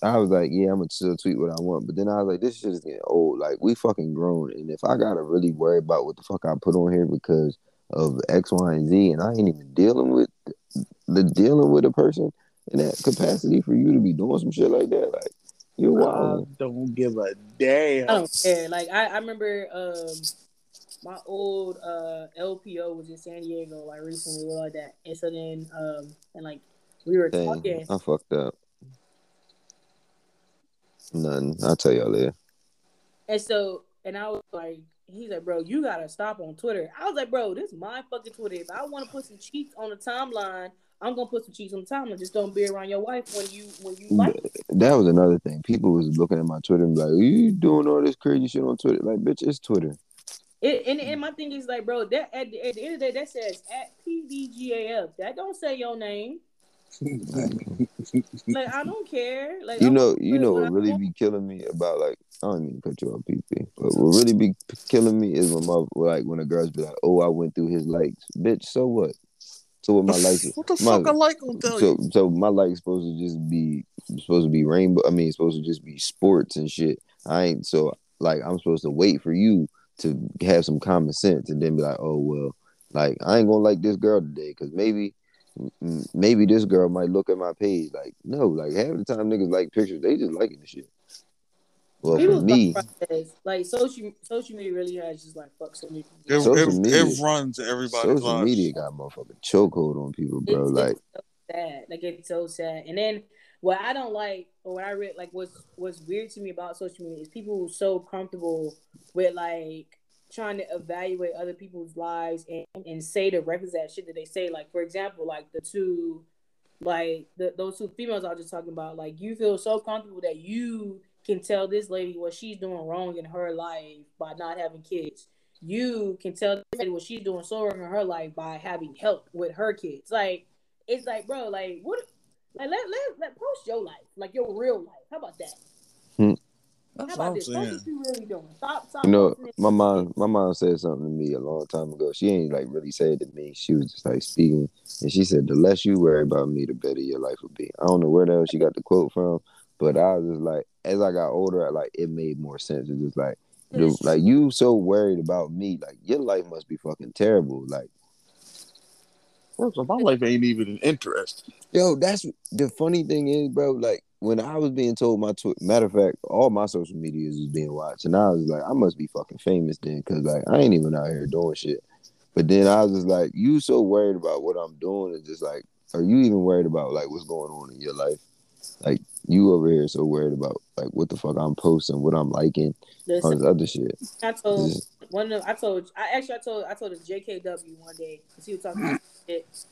like, yeah, I'm going to still tweet what I want. But then I was like, this shit is getting old. Like, we fucking grown. And if I got to really worry about what the fuck I put on here because of X, Y, and Z, and I ain't even dealing with a person in that capacity for you to be doing some shit like that, like, you wild. I don't give a damn. I don't care. Like, I remember my old LPO was in San Diego, like, recently, like that. And so then, we were talking. I fucked up. None. I'll tell y'all later. And so, I was like, he's like, bro, you gotta stop on Twitter. I was like, bro, this is my fucking Twitter. If I want to put some cheeks on the timeline, I'm gonna put some cheeks on the timeline. Just don't be around your wife when you like it. That was another thing. People was looking at my Twitter and be like, you doing all this crazy shit on Twitter? Like, bitch, it's Twitter. And my thing is like, bro, that at the end of the day, that says at PDGAF. That don't say your name. Like, I don't care. Like, you know what really be killing me about, like, I don't mean to cut you off, PP, but what really be killing me is when when a girl's be like, oh, I went through his likes. Bitch, so what? So what my likes? What the fuck I like on tell you? So my likes supposed to be rainbow. I mean, it's supposed to just be sports and shit. I ain't so like I'm supposed to wait for you to have some common sense and then be like, oh well, like I ain't gonna like this girl today because maybe this girl might look at my page. Like, no, like half the time niggas like pictures, they just liking the shit. Well, for me, like social media really has just like fuck so many people. It runs everybody's lives. Social media got motherfucking chokehold on people, bro. It's so sad. Like, it's so sad. And then what I don't like, or what I read, like what's weird to me about social media is people who are so comfortable with like trying to evaluate other people's lives and say the requisite shit that they say. Like, for example, like those two females I was just talking about, like you feel so comfortable that you can tell this lady what she's doing wrong in her life by not having kids. You can tell this lady what she's doing so wrong in her life by having help with her kids. Like, it's like, bro, like what? Like let post your life, like your real life. How about that? That's how about this? What is you really doing? Stop. You know, my mom said something to me a long time ago. She ain't like really said to me. She was just like speaking, and she said, "The less you worry about me, the better your life will be." I don't know where the hell she got the quote from. But I was just like, as I got older, it made more sense. It's just like, dude, like you so worried about me, like your life must be fucking terrible. Like, well, so my life ain't even an interest. Yo, that's the funny thing is, bro. Like when I was being told matter of fact, all my social medias was being watched, and I was like, I must be fucking famous then, cause like I ain't even out here doing shit. But then I was just like, you so worried about what I'm doing, and just like, are you even worried about like what's going on in your life? Like you over here so worried about like what the fuck I'm posting, what I'm liking, all this other shit. I told a JKW one day because he was talking about shit,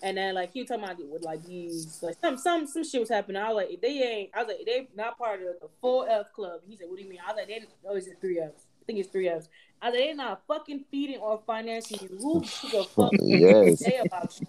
and then like he was talking about with like these like some shit was happening. I was like, they not part of the 4F club. He said, what do you mean? I was like, it's 3Fs. I think it's 3Fs. I was like, they're not fucking feeding or financing you. Who the fuck yes. Say about you?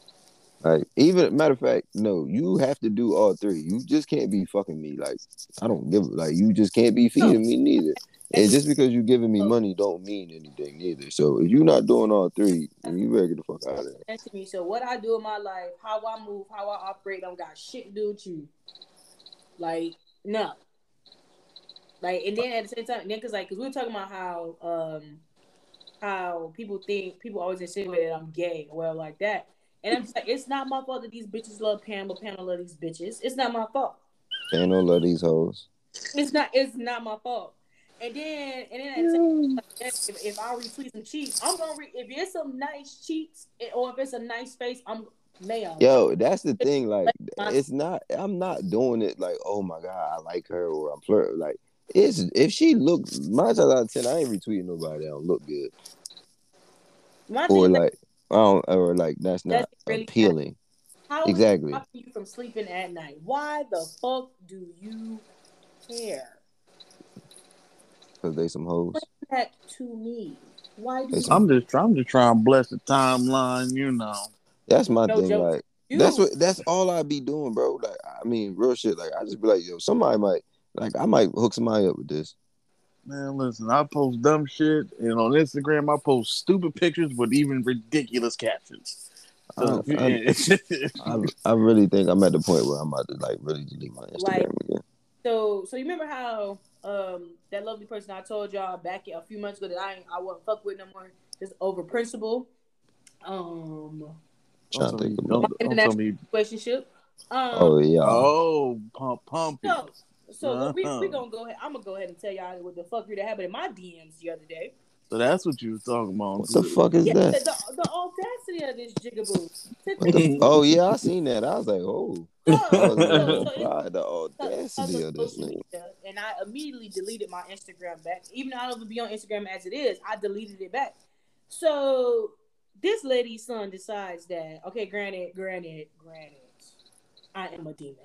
Like, even matter of fact, no, you have to do all three. You just can't be fucking me. Like, I don't give like you just can't be feeding me neither. And just because you giving me money don't mean anything neither. So if you're not doing all three, then you better get the fuck out of there. To me, so what I do in my life, how I move, how I operate, don't got shit to do with you. Like, no. Like, and then at the same time, then cause we were talking about how people always insinuate that I'm gay or like that. And I'm just like, it's not my fault that these bitches love Pam, but Pam don't love these bitches. It's not my fault. Pam don't love these hoes. It's not my fault. And then if I retweet some cheeks, if it's some nice cheeks or if it's a nice face, I'm Mayo. Yo, that's the thing. Like, it's not. I'm not doing it. Like, oh my god, I like her, or I'm flirting. Like, it's if she looks. 9 times out of 10, I ain't retweeting nobody that don't look good. Or like, I don't, or like, that's not really appealing. How exactly. How keep you from sleeping at night? Why the fuck do you care? Because they some hoes. That to me. Why? Do I'm just trying to bless the timeline, you know. That's my thing. Joke. Like that's all I be doing, bro. Like I mean, real shit. Like I just be like, yo, somebody might like I might hook somebody up with this. Man, listen, I post dumb shit, and on Instagram I post stupid pictures with even ridiculous captions. So, I really think I'm at the point where I'm about to like really delete my Instagram again. So you remember how that lovely person I told y'all back a few months ago that I wouldn't fuck with no more, just over principle. So we're gonna go ahead. I'm gonna go ahead and tell y'all what the fuck really happened in my DMs the other day. So that's what you were talking about. What the fuck is that? The audacity of this jigaboo. Oh yeah, I seen that. I was like, oh, the audacity of this nigga. And I immediately deleted my Instagram back. Even though I don't even be on Instagram as it is, I deleted it back. So this lady's son decides that, okay, granted, I am a demon.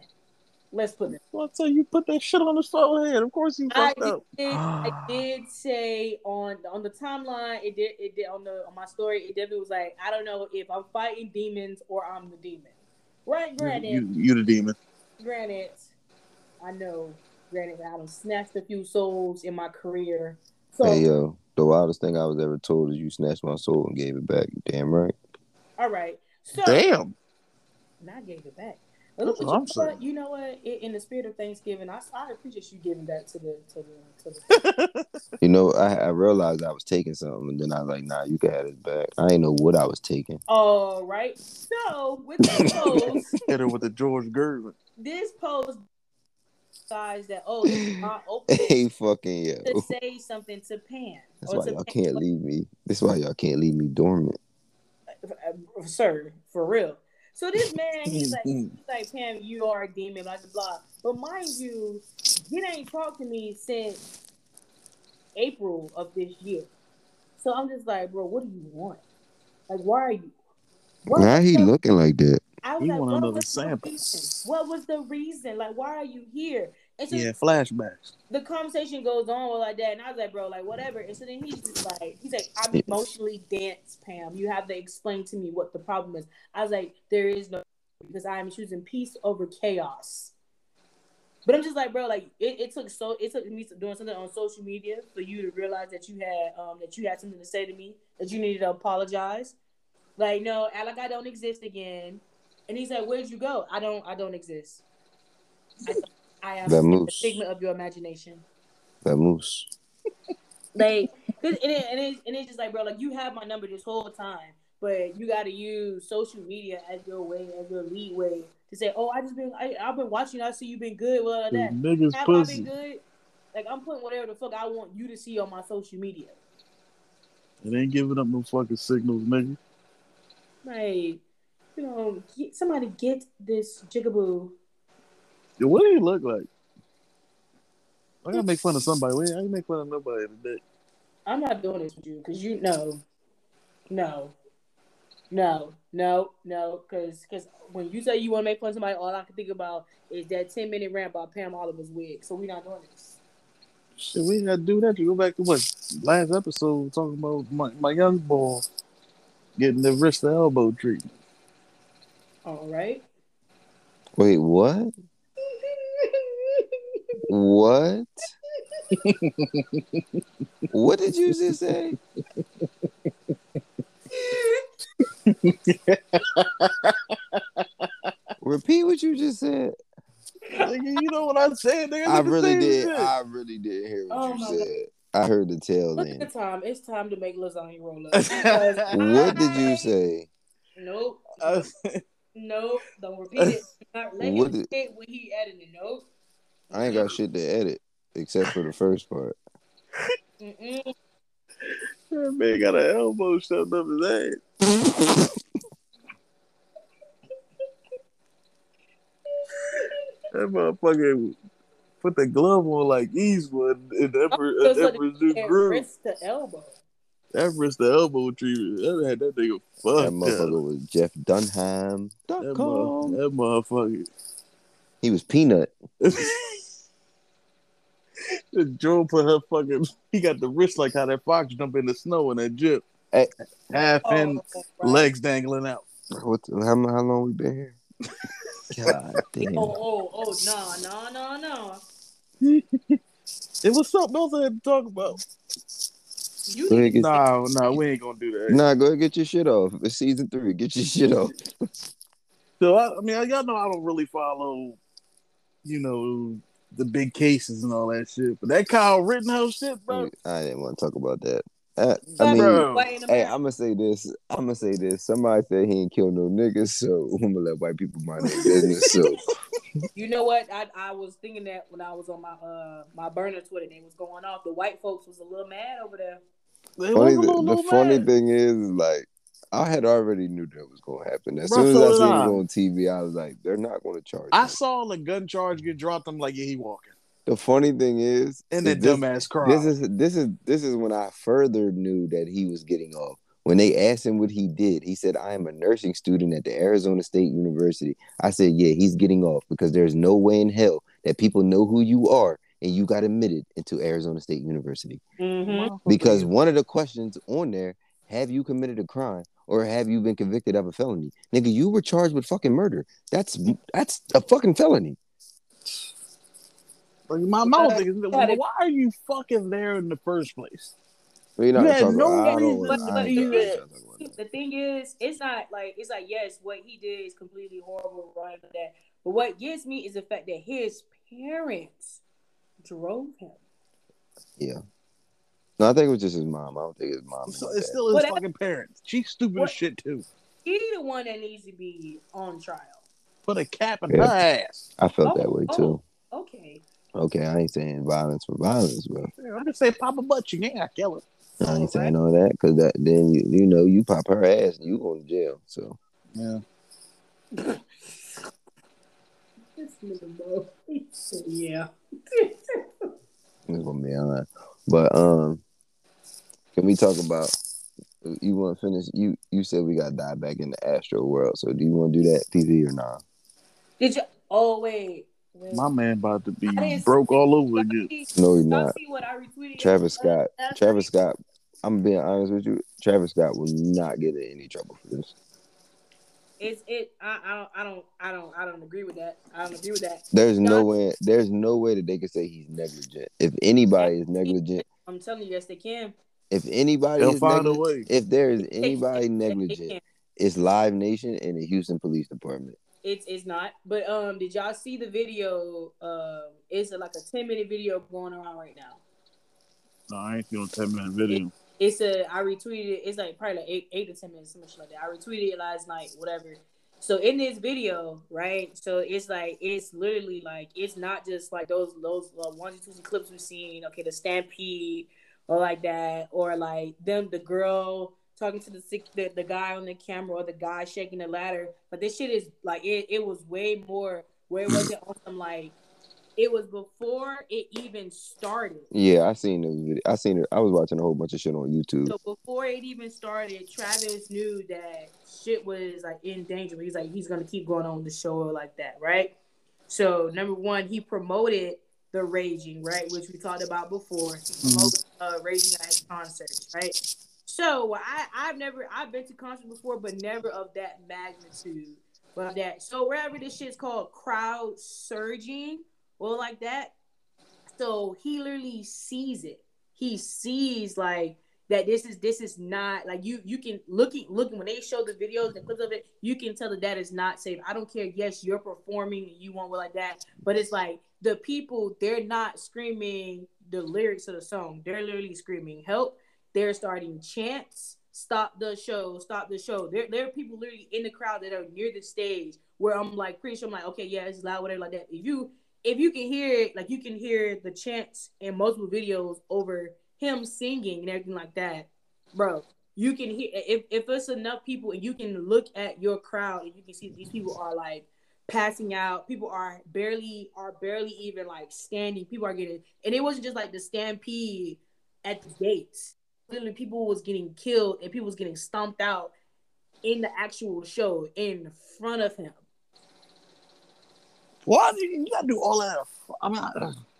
Let's put it. Well, so you put that shit on the slow head. Of course you fucked up. I did say on the timeline, it did on my story, it definitely was like, I don't know if I'm fighting demons or I'm the demon. Right, granted. You the demon. Granted, I know. Granted, I done snatched a few souls in my career. So, hey, yo. The wildest thing I was ever told is you snatched my soul and gave it back. You damn right. All right. So, damn. And I gave it back. You know what? In the spirit of Thanksgiving, I appreciate you giving back to the. You know, I realized I was taking something, and then I was like, "Nah, you can have this back." I didn't know what I was taking. All right. So with this pose, hit her with the George Gervin. This pose decides that this is not open. Hey, fucking yeah. To say something to Pan. That's why y'all can't leave me. That's why y'all can't leave me dormant, sir. For real. So this man, he's like, Pam, you are a demon, blah, blah, blah. But mind you, he ain't talked to me since April of this year. So I'm just like, bro, what do you want? Like, why he looking like that? I was like, want another sample. What was the reason? Like, why are you here? And so flashbacks. The conversation goes on like that, and I was like, bro, like, whatever. And so then he's like, I'm emotionally dense, Pam. You have to explain to me what the problem is. I was like, there is no, because I am choosing peace over chaos. But I'm just like, bro, like, it took me doing something on social media for you to realize that you had something to say to me, that you needed to apologize. Like, no, act like I don't exist again. And he's like, where'd you go? I don't exist. I am the figment of your imagination. That moose. Like, it's just like, bro, like, you have my number this whole time, but you got to use social media as your lead way to say, oh, I've been watching. I see you've been good. Well, that niggas have pussy. I been good? Like, I'm putting whatever the fuck I want you to see on my social media. It ain't giving up no fucking signals, nigga. Like, you know, somebody get this jigaboo. What do you look like? I gotta make fun of somebody. I ain't make fun of nobody today. I'm not doing this with you because you know. No. Because when you say you want to make fun of somebody, all I can think about is that 10-minute rant about Pam Oliver's wig. So we're not doing this. Shit, we ain't gotta do that. You go back to last episode talking about my young boy getting the wrist to elbow treatment. All right. Wait, what? What? What did you just say? Repeat what you just said. Nigga, you know what I'm saying? Nigga, I really did hear what you said. God. I heard the tail end. Look at the time. It's time to make lasagna roll up. What did you say? Nope. Nope. Don't repeat it. Not let him hit when he edited. Nope. I ain't got shit to edit except for the first part. That man got an elbow shoved up his ass. That motherfucker put the glove on like Eastwood and Everett's new groove. Wrist to elbow. That wrist to elbow treatment. That had that nigga fucked. That motherfucker up. Was Jeff Dunham. That motherfucker. He was Peanut. Joe put her fucking. He got the wrist like how that fox jump in the snow in that jip. Hey. Half in, legs dangling out. How long we been here? God damn. No. It was something else I had to talk about. We ain't gonna do that. Nah, go ahead, get your shit off. It's season 3. Get your shit off. So I mean, y'all know I don't really follow, the big cases and all that shit. But that Kyle Rittenhouse shit, bro. I didn't want to talk about that. I'm gonna say this. Somebody said he ain't killed no niggas, so I'm gonna let white people mind their business. So you know what? I was thinking that when I was on my my burner Twitter, they was going off. The white folks was a little mad over there. The funny thing is, like, I had already knew that was gonna happen. As soon as I seen it on TV, I was like, they're not gonna charge. I saw the gun charge get dropped. I'm like, yeah, he walking. The funny thing is, and that dumbass crowd. This is when I further knew that he was getting off. When they asked him what he did, he said, "I am a nursing student at the Arizona State University." I said, "Yeah, he's getting off because there's no way in hell that people know who you are and you got admitted into Arizona State University." Mm-hmm. Because one of the questions on there, have you committed a crime or have you been convicted of a felony? Nigga, you were charged with fucking murder. That's a fucking felony. Like, my thing is, why are you fucking there in the first place? The thing is, it's not like yes, what he did is completely horrible, right? That, but what gets me is the fact that his parents drove him. Yeah, no, I think it was just his mom. I don't think his mom. So it's still his fucking parents. She's stupid as shit too. He's the one that needs to be on trial. Put a cap in her ass. I felt that way too. Okay, I ain't saying violence for violence, bro. I'm just saying pop a butt, you ain't got killer. I ain't saying all that because then you pop her ass and you go to jail. So yeah. This nigga, bro. Yeah. It's gonna be all right, but can we talk about? You want to finish? You said we got to dive back into Astroworld. So do you want to do that TV or not? Did you? Oh wait. My man about to be broke all over again. No, he's not. Travis Scott. I'm being honest with you. Travis Scott will not get in any trouble for this. I don't agree with that. I don't agree with that. There's no way that they can say he's negligent. If anybody is negligent, I'm telling you, yes, they can. If anybody is negligent, if there is anybody negligent, it's Live Nation and the Houston Police Department. It's not, but did y'all see the video? It's like a 10-minute video going around right now. No, I ain't doing 10-minute video. I retweeted it. It's like probably like 8 to 10 minutes, something like that. I retweeted it last night, whatever. So in this video, right? So it's like it's literally like it's not just like those onesie twosie clips we've seen. Okay, the stampede or like that, or like the girl talking to the guy on the camera or the guy shaking the ladder. But this shit is like it was way more where it wasn't on some like it was before it even started. Yeah, I seen it. I was watching a whole bunch of shit on YouTube. So before it even started, Travis knew that shit was like in danger. He's like he's gonna keep going on the show like that, right? So number one, he promoted the Raging, right, which we talked about before. He promoted Raging at his concerts, right? So I've been to concerts before, but never of that magnitude. But that so wherever this shit's called crowd surging or like that. So he literally sees it. He sees like that this is not like you can looking when they show the videos and the clips of it, you can tell that is not safe. I don't care, yes, you're performing and you want what like that, but it's like the people, they're not screaming the lyrics of the song. They're literally screaming help. They're starting chants. Stop the show! Stop the show! There are people literally in the crowd that are near the stage where I'm like, pretty sure I'm like, okay, yeah, it's loud, whatever, like that. If you can hear it, like you can hear the chants in multiple videos over him singing and everything like that, bro. You can hear if it's enough people, and you can look at your crowd and you can see these people are like passing out. People are barely even like standing. People are getting, and it wasn't just like the stampede at the gates. Literally, people was getting killed and people was getting stomped out in the actual show in front of him. What? You gotta do all that. I'm not.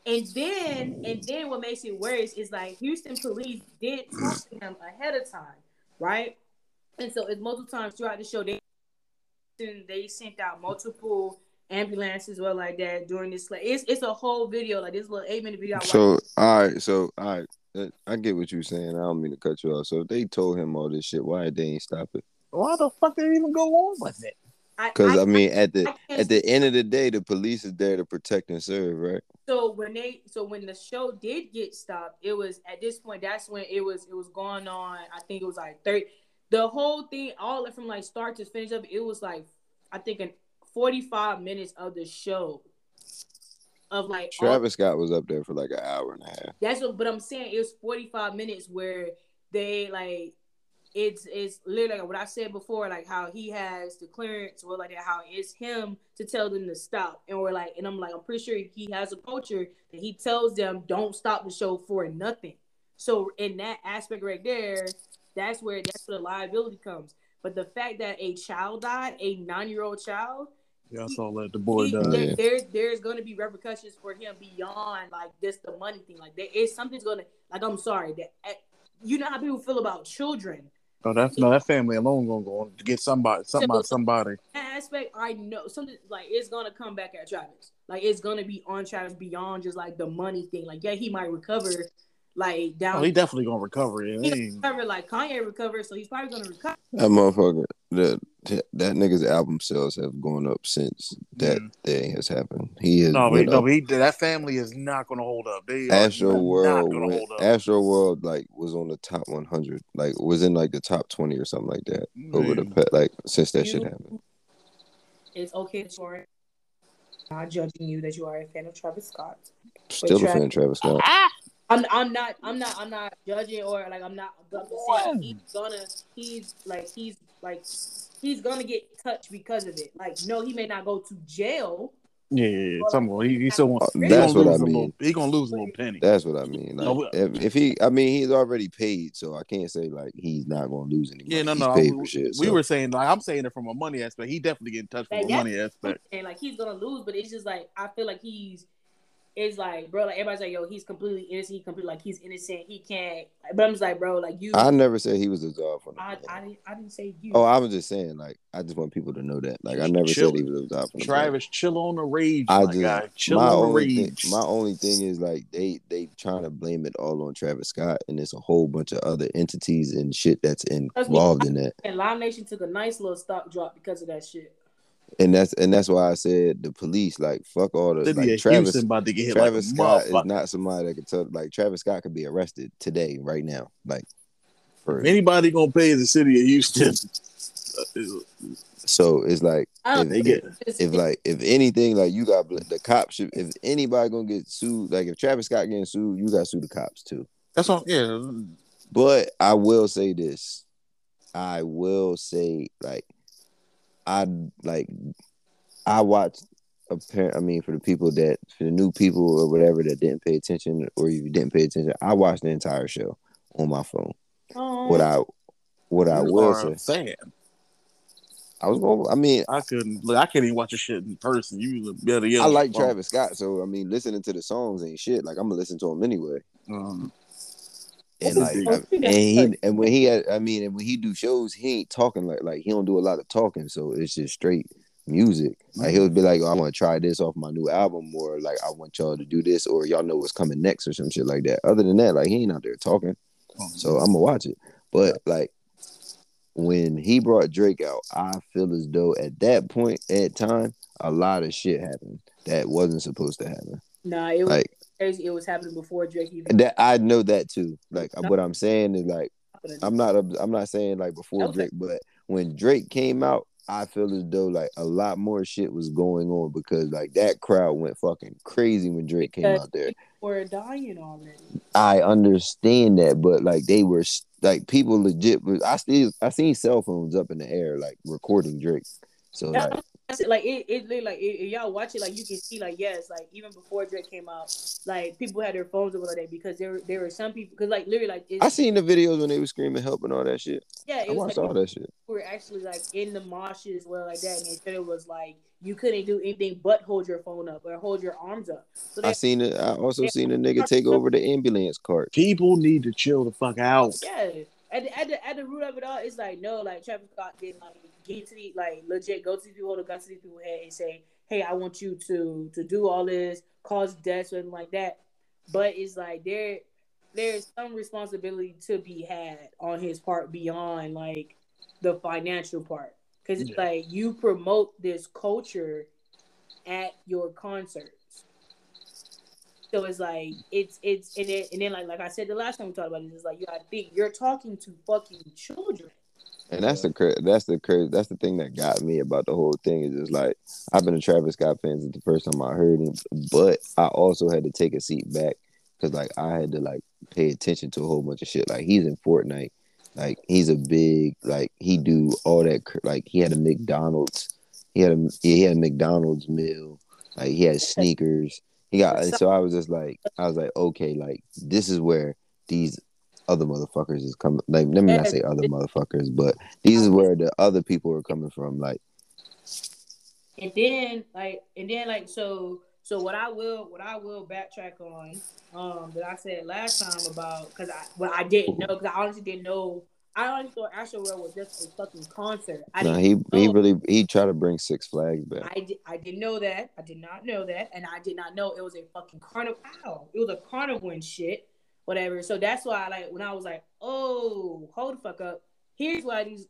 And then what makes it worse is like Houston police did talk to him ahead of time, right? And so it's multiple times throughout the show they sent out multiple ambulances or like that during this. Like it's a whole video, like this little 8-minute video. So all right. I get what you're saying. I don't mean to cut you off. So if they told him all this shit, why they ain't stop it? Why the fuck they even go on with it? Because at the end of the day, the police is there to protect and serve, right? So when the show did get stopped, it was at this point. That's when it was going on. I think it was like 30. The whole thing, all from like start to finish up, it was like I think an 45 minutes of the show. Of like Travis Scott was up there for like an hour and a half. That's what, but I'm saying it was 45 minutes where they like. It's literally like what I said before, like how he has the clearance or like that, how it's him to tell them to stop. And we're like, and I'm like, I'm pretty sure he has a culture that he tells them don't stop the show for nothing. So in that aspect right there, that's where the liability comes. But the fact that a child died, a 9-year-old child. Yeah, I saw that the boy died. There's going to be repercussions for him beyond like just the money thing. Like there is something's going to, like, I'm sorry that you know how people feel about children. Oh, that family alone gonna go on to get somebody. That aspect, I know something like it's gonna come back at Travis. Like it's gonna be on Travis beyond just like the money thing. Like yeah, he might recover. Like down. Oh, he definitely gonna recover. Yeah, he recover like Kanye recovered, so he's probably gonna recover. That motherfucker, that nigga's album sales have gone up since that thing has happened. That family is not gonna hold up. Astroworld like was on the top 100, like was in like the top 20 or something like that over the past, like since that shit happened. It's okay, sorry. Not judging you that you are a fan of Travis Scott. Still a fan of Travis Scott. I'm not judging or like I'm not. I'm just saying he's gonna get touched because of it. Like no, he may not go to jail. Yeah. He still wants. That's what I mean. He's gonna lose a little penny. That's what I mean. Like, no, if he's already paid, so I can't say like he's not gonna lose anything. Yeah, no. We were saying like I'm saying it from a money aspect. He definitely getting touched from a money aspect. And like he's gonna lose, but it's just like I feel like he's. It's like, bro, like everybody's like, yo, he's completely innocent. He's innocent. He can't. But I'm just like, bro, like you. I never said he was absolved from the blame. I didn't say you. Oh, I was just saying, like, I just want people to know that. Like, I never said he was absolved from the blame. Travis, chill on the rage. My only thing is like they trying to blame it all on Travis Scott, and there's a whole bunch of other entities and shit that's involved in that. And Live Nation took a nice little stock drop because of that shit. And that's why I said the police, like, fuck all the like Travis Scott is not somebody that can tell. Like Travis Scott could be arrested today, right now. Like, for anybody gonna pay the city of Houston. So it's like if anything, like you got the cops. If anybody gonna get sued, like if Travis Scott getting sued, you gotta sue the cops too. That's all. Yeah. But I will say this. I will say like. I watched for the people that, for the new people or whatever that didn't pay attention, or if you didn't pay attention, I watched the entire show on my phone. Aww. I can't even watch this shit in person. You better yell. I like Travis Scott, so I mean, listening to the songs ain't shit. Like I'm gonna listen to them anyway. And like, when he do shows, he ain't talking like he don't do a lot of talking, so it's just straight music. Like he'll be like, oh, I want to try this off my new album, or like I want y'all to do this, or y'all know what's coming next, or some shit like that. Other than that, like he ain't out there talking, so I'm gonna watch it. But like when he brought Drake out, I feel as though at that point at time, a lot of shit happened that wasn't supposed to happen. Nah, it was. Like, it was happening before Drake even. That I know that too. Like what I'm saying is like I'm not saying like before Drake, but when Drake came out, I feel as though like a lot more shit was going on because like that crowd went fucking crazy when Drake came out there. We're dying already. I understand that, but like they were like people legit. I seen cell phones up in the air like recording Drake. So like like it y'all watch it, like you can see, like, yes, like even before Drake came out, like people had their phones over there because there were some people, because like literally, like I seen the videos when they were screaming help and all that shit. Yeah, I watched all that shit. We were actually like in the moshes as well, like that, and it was like you couldn't do anything but hold your phone up or hold your arms up. So I seen it. I also seen a nigga take over the ambulance cart. People need to chill the fuck out. Yeah. At the root of it all, it's like, no, like Travis Scott didn't like get to the, like legit go to these people, go to these people's head and say, hey, I want you to do all this, cause deaths and like that. But it's like there's some responsibility to be had on his part beyond like the financial part, because it's like you promote this culture at your concerts. So it's like it's and then like I said the last time we talked about this, it's like you gotta think you're talking to fucking children. And that's the thing that got me about the whole thing is just like I've been a Travis Scott fan since the first time I heard him, but I also had to take a seat back because like I had to like pay attention to a whole bunch of shit. Like he's in Fortnite, like he's a big like he do all that like he had a McDonald's, he had a McDonald's meal, like he had sneakers. So I was just like, okay, like this is where these other motherfuckers is coming. Like, let me not say other motherfuckers, but these is where the other people are coming from. Like, so what I will backtrack on that I said last time about because I didn't know because I honestly didn't know. I honestly thought Astroworld was just a fucking concert. He tried to bring Six Flags back. I didn't know that. I did not know that, and I did not know it was a fucking carnival. Ow, it was a carnival and shit, whatever. So that's why, like, when I was like, oh, hold the fuck up. Here's why this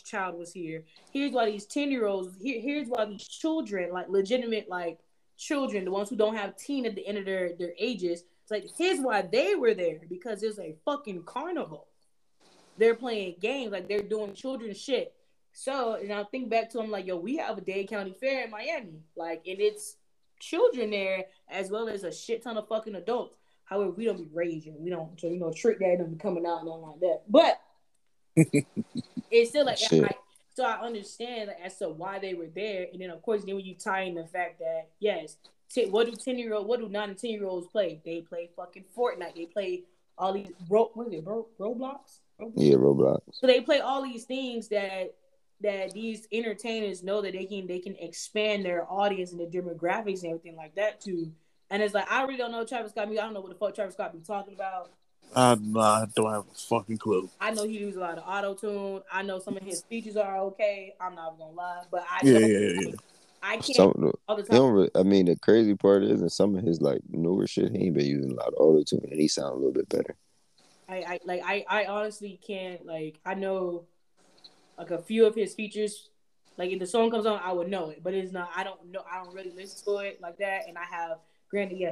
child was here. Here's why these 10-year-olds. Here's why these children, like legitimate, like children, the ones who don't have teen at the end of their ages. It's like here's why they were there because it's a fucking carnival. They're playing games, like they're doing children's shit. So, and I think back to them, like, yo, we have a Dade County Fair in Miami, like, and it's children there as well as a shit ton of fucking adults. However, we don't be raging, we don't, you know, trick that and coming out and all like that. But it's still like, so I understand like, as to why they were there. And then, of course, then when you tie in the fact that, yes, what do 9 and 10-year-olds play? They play fucking Fortnite, they play all these Roblox. Yeah, Roblox. So they play all these things that these entertainers know that they can expand their audience and their demographics and everything like that too. And it's like I really don't know Travis Scott. I don't know what the fuck Travis Scott be talking about. I don't have a fucking clue. I know he uses a lot of auto tune. I know some of his features are okay. I'm not gonna lie, but I can't. I mean, the crazy part is that some of his like newer shit, he ain't been using a lot of auto tune, and he sound a little bit better. I honestly can't, like, I know, like, a few of his features, like, if the song comes on, I would know it, but it's not, I don't know, I don't really listen to it like that, and I have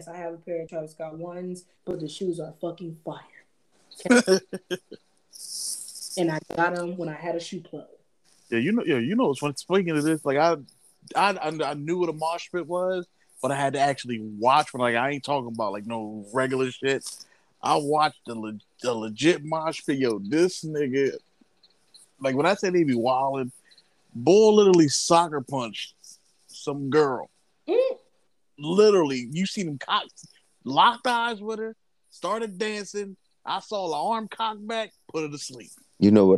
a pair of Travis Scott ones, but the shoes are fucking fire, okay? And I got them when I had a shoe plug. Yeah, you know, it's funny, speaking of this, like, I knew what a mosh pit was, but I had to actually watch, but, like, I ain't talking about, like, no regular shit. I watched the legit mosh pit. Yo, this nigga, like when I said he be wildin', Bull literally soccer punched some girl. Mm. Literally, you seen him locked eyes with her, started dancing. I saw the arm cock back, put her to sleep. You know what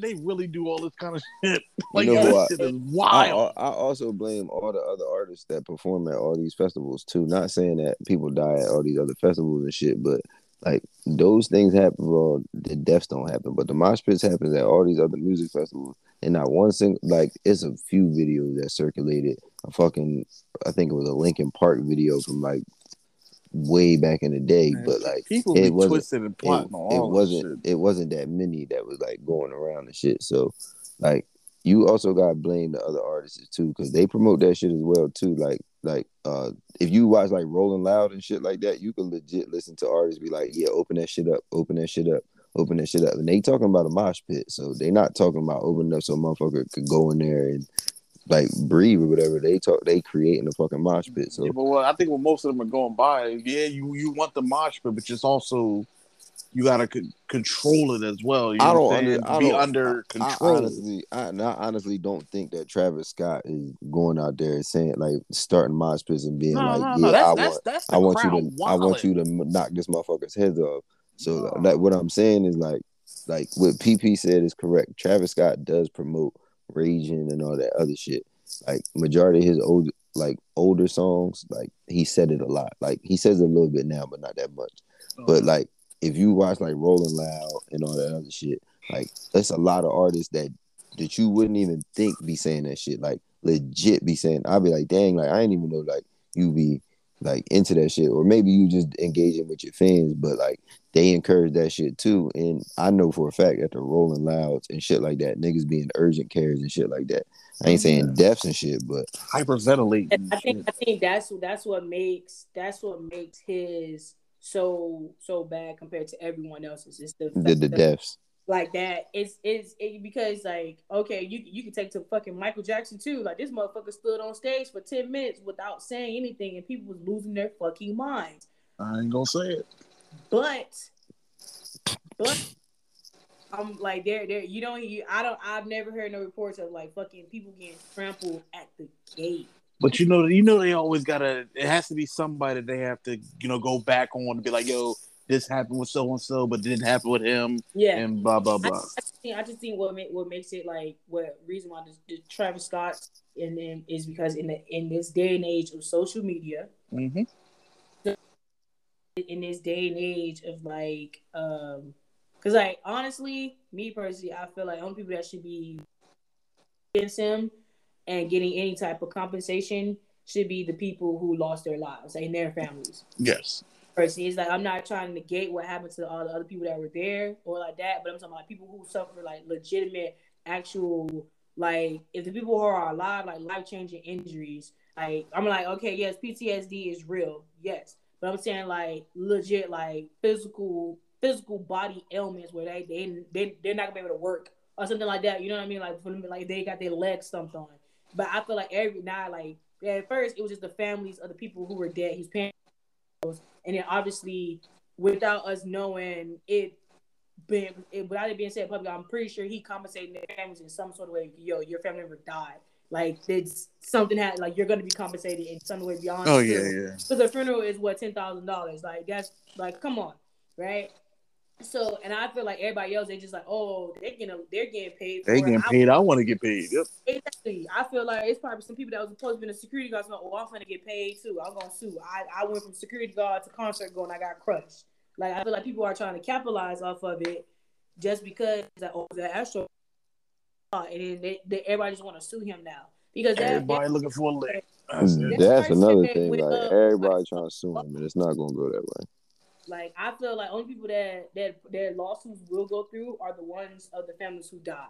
they really do all this kind of shit. Like you know shit is wild. I also blame all the other artists that perform at all these festivals too. Not saying that people die at all these other festivals and shit, but like those things happen. Well, the deaths don't happen, but the mosh pits happens at all these other music festivals, and not one single like it's a few videos that circulated. I think it was a Linkin Park video from like way back in the day, man, but like people it wasn't twisted and plotting it wasn't that many that was like going around and shit. So like you also gotta blame the other artists too because they promote that shit as well too. Like if you watch like Rolling Loud and shit like that, you can legit listen to artists be like, yeah, open that shit up, open that shit up, open that shit up, and they talking about a mosh pit, so they not talking about opening up so motherfucker could go in there and like breathe or whatever. They creating a fucking mosh pit. So, yeah, but I think what most of them are going by, yeah, you want the mosh pit, but it's also you gotta control it as well. You know I don't be under control. I honestly don't think that Travis Scott is going out there and saying like starting mosh pits and being I want you to knock this motherfucker's heads off. So like what I'm saying is like what PP said is correct. Travis Scott does promote raging and all that other shit. Like majority of his older songs, like he said it a lot. Like he says it a little bit now, but not that much. Oh. But like if you watch like Rolling Loud and all that other shit, like there's a lot of artists that you wouldn't even think be saying that shit. Like legit be saying, I'd be like, dang, like I didn't even know like you be like into that shit, or maybe you just engaging with your fans, but like they encourage that shit too. And I know for a fact that the Rolling Louds and shit like that, niggas being urgent cares and shit like that. I ain't saying deaths and shit, but hyperventilating. I think that's what makes his so bad compared to everyone else's. It's the deaths like that. It's because like okay, you can take to fucking Michael Jackson too. Like this motherfucker stood on stage for 10 minutes without saying anything, and people was losing their fucking minds. I ain't gonna say it. But I'm like there. I've never heard no reports of like fucking people getting trampled at the gate. But you know, they always gotta. It has to be somebody that they have to, you know, go back on to be like, yo, this happened with so and so, but didn't happen with him. Yeah, and blah blah blah. I just think what makes it like what reason why the Travis Scott and them is because in this day and age of social media. Mm-hmm. In this day and age of like, cause like honestly, me personally, I feel like only people that should be against him and getting any type of compensation should be the people who lost their lives and their families. Yes, personally, it's like I'm not trying to negate what happened to all the other people that were there or like that, but I'm talking about people who suffer like legitimate, actual like if the people who are alive like life-changing injuries. Like I'm like, okay, yes, PTSD is real, yes. But I'm saying like legit like physical body ailments where they're not gonna be able to work or something like that. You know what I mean? Like for them, like they got their legs stumped on. But I feel like every night like at first it was just the families of the people who were dead, his parents, and then obviously without us knowing without it being said publicly, I'm pretty sure he compensated their families in some sort of way. Yo, your family never died. Like it's something had like you're gonna be compensated in some way beyond. Oh yeah, yeah. Because a funeral is what $10,000. Like that's like come on, right? So and I feel like everybody else they just like oh they're getting paid. They getting paid. I want to get paid. Yep. Exactly. I feel like it's probably some people that was supposed to be a security guard. So like, oh, I'm gonna get paid too. I'm gonna sue. I went from security guard to concert going. I got crushed. Like I feel like people are trying to capitalize off of it just because like, oh the Astro. And then everybody just want to sue him now because everybody looking for a lick. That's another thing. Like everybody trying to sue him, and it's not going to go that way. Like I feel like only people that their lawsuits will go through are the ones of the families who died,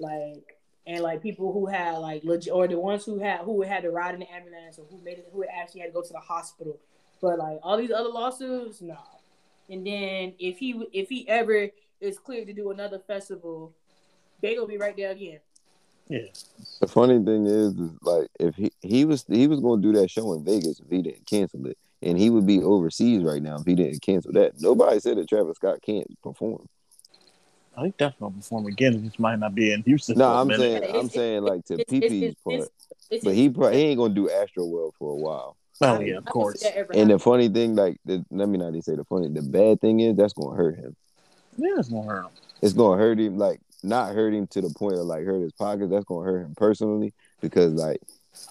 like and like people who had like legit or the ones who had to ride in the ambulance or who actually had to go to the hospital. But like all these other lawsuits, nah. And then if he ever is cleared to do another festival. They gonna be right there again. Yeah. The funny thing is like if he was gonna do that show in Vegas if he didn't cancel it, and he would be overseas right now if he didn't cancel that. Nobody said that Travis Scott can't perform. I think that's gonna perform again. It just might not be in Houston. No, I'm saying like to PP's part, but he ain't gonna do Astroworld for a while. Oh yeah, of course. And the funny thing, like let me not even say the bad thing is that's gonna hurt him. Yeah, it's gonna hurt him. It's gonna hurt him like. Not hurt him to the point of like hurt his pockets. That's gonna hurt him personally because like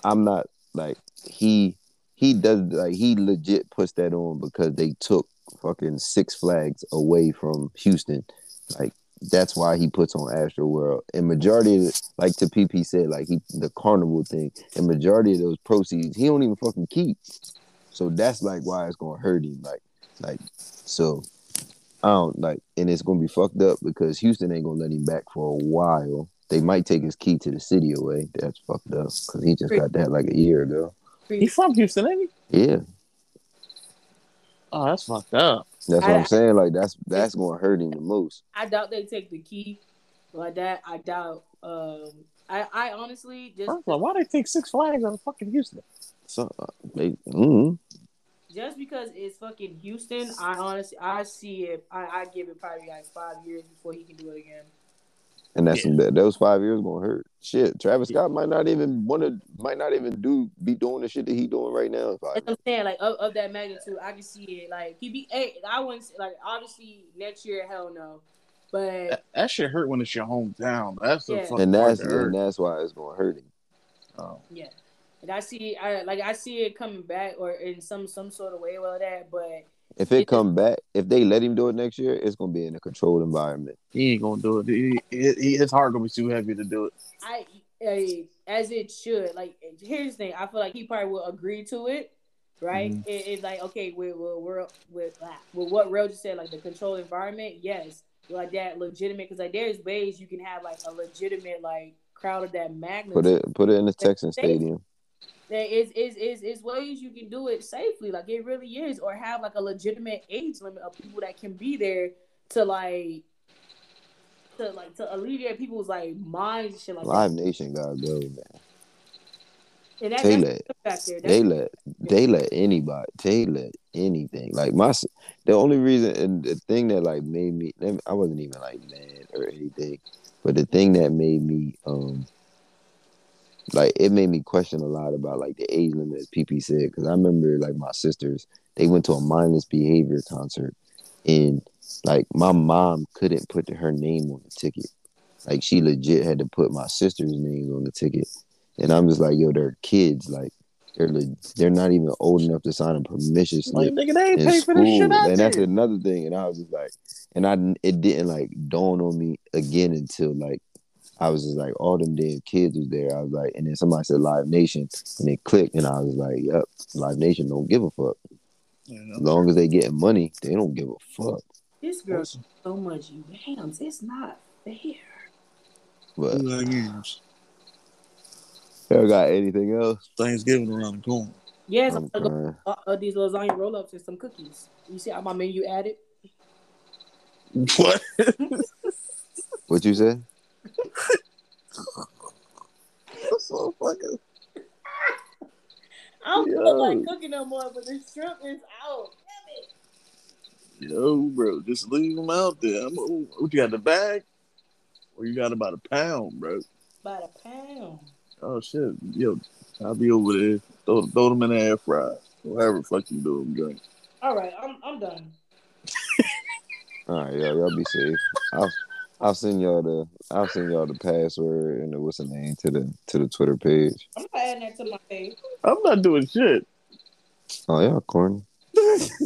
I'm not like he does like he legit puts that on because they took fucking Six Flags away from Houston. Like that's why he puts on Astroworld and majority of it, like to PP said like the carnival thing and majority of those proceeds he don't even fucking keep. So that's like why it's gonna hurt him like so. I don't like, and it's gonna be fucked up because Houston ain't gonna let him back for a while. They might take his key to the city away. That's fucked up because he just got that like a year ago. He's from Houston, ain't he? Yeah. Oh, that's fucked up. That's what I'm saying. Like that's gonna hurt him the most. I doubt they take the key like that. I doubt. I honestly just. Why they take Six Flags out of fucking Houston? So they. just because it's fucking Houston, I honestly see it. I give it probably like 5 years before he can do it again. And that's those 5 years gonna hurt. Shit, Travis Scott might not even be doing the shit that he doing right now. That's what I'm saying, like of that magnitude, I can see it. Like I wouldn't say, like obviously next year, hell no. But that shit hurt when it's your hometown. That's the fucking that's why it's gonna hurt him. Oh. Yeah, and I see it coming back or in some sort of way with that, but. If it come back, if they let him do it next year, it's gonna be in a controlled environment. He ain't gonna do it. His heart gonna be too heavy to do it. As it should. Like, here's the thing: I feel like he probably will agree to it, right? Mm-hmm. It's like, okay, with what Rail just said, like the controlled environment, yes, like that legitimate, because like there's ways you can have like a legitimate like crowd of that magnitude. Put it in the Texans stadium. There is ways you can do it safely, like it really is, or have like a legitimate age limit of people that can be there to alleviate people's like minds and shit like Live that. Nation gotta go, man. And they let anything. Like the only reason and the thing that like made me, I wasn't even like mad or anything, but the thing that made me like, it made me question a lot about, like, the age limit, as PP said, because I remember, like, my sisters, they went to a Mindless Behavior concert, and, like, my mom couldn't put her name on the ticket. Like, she legit had to put my sister's name on the ticket. And I'm just like, yo, they're kids, like, they're not even old enough to sign a permission slip. Like, nigga, they ain't pay for this shit out there. And that's another thing, and I was just like, it didn't, like, dawn on me again until, like, I was just like, all them damn kids was there. I was like, and then somebody said Live Nation, and it clicked, and I was like, yep, Live Nation don't give a fuck. Yeah, no. As long as they getting money, they don't give a fuck. This girl's so much yams. It's not fair. But y'all got anything else? Thanksgiving around the corner. Yes, I'm gonna go these lasagna roll-ups and some cookies. You see how my menu added? What? What you said? So fucking... I don't feel like cooking no more, but this shrimp is out. Damn it. Yo, bro, just leave them out there. What you got, the bag? Or you got about a pound, bro? About a pound. Oh shit, yo, I'll be over there. Throw them in the air fryer. Whatever the fuck you do, drink. All right, I'm done. All right, y'all be safe. I'll send y'all the password and the what's the name to the Twitter page. I'm not adding that to my page. I'm not doing shit. Oh yeah, corny.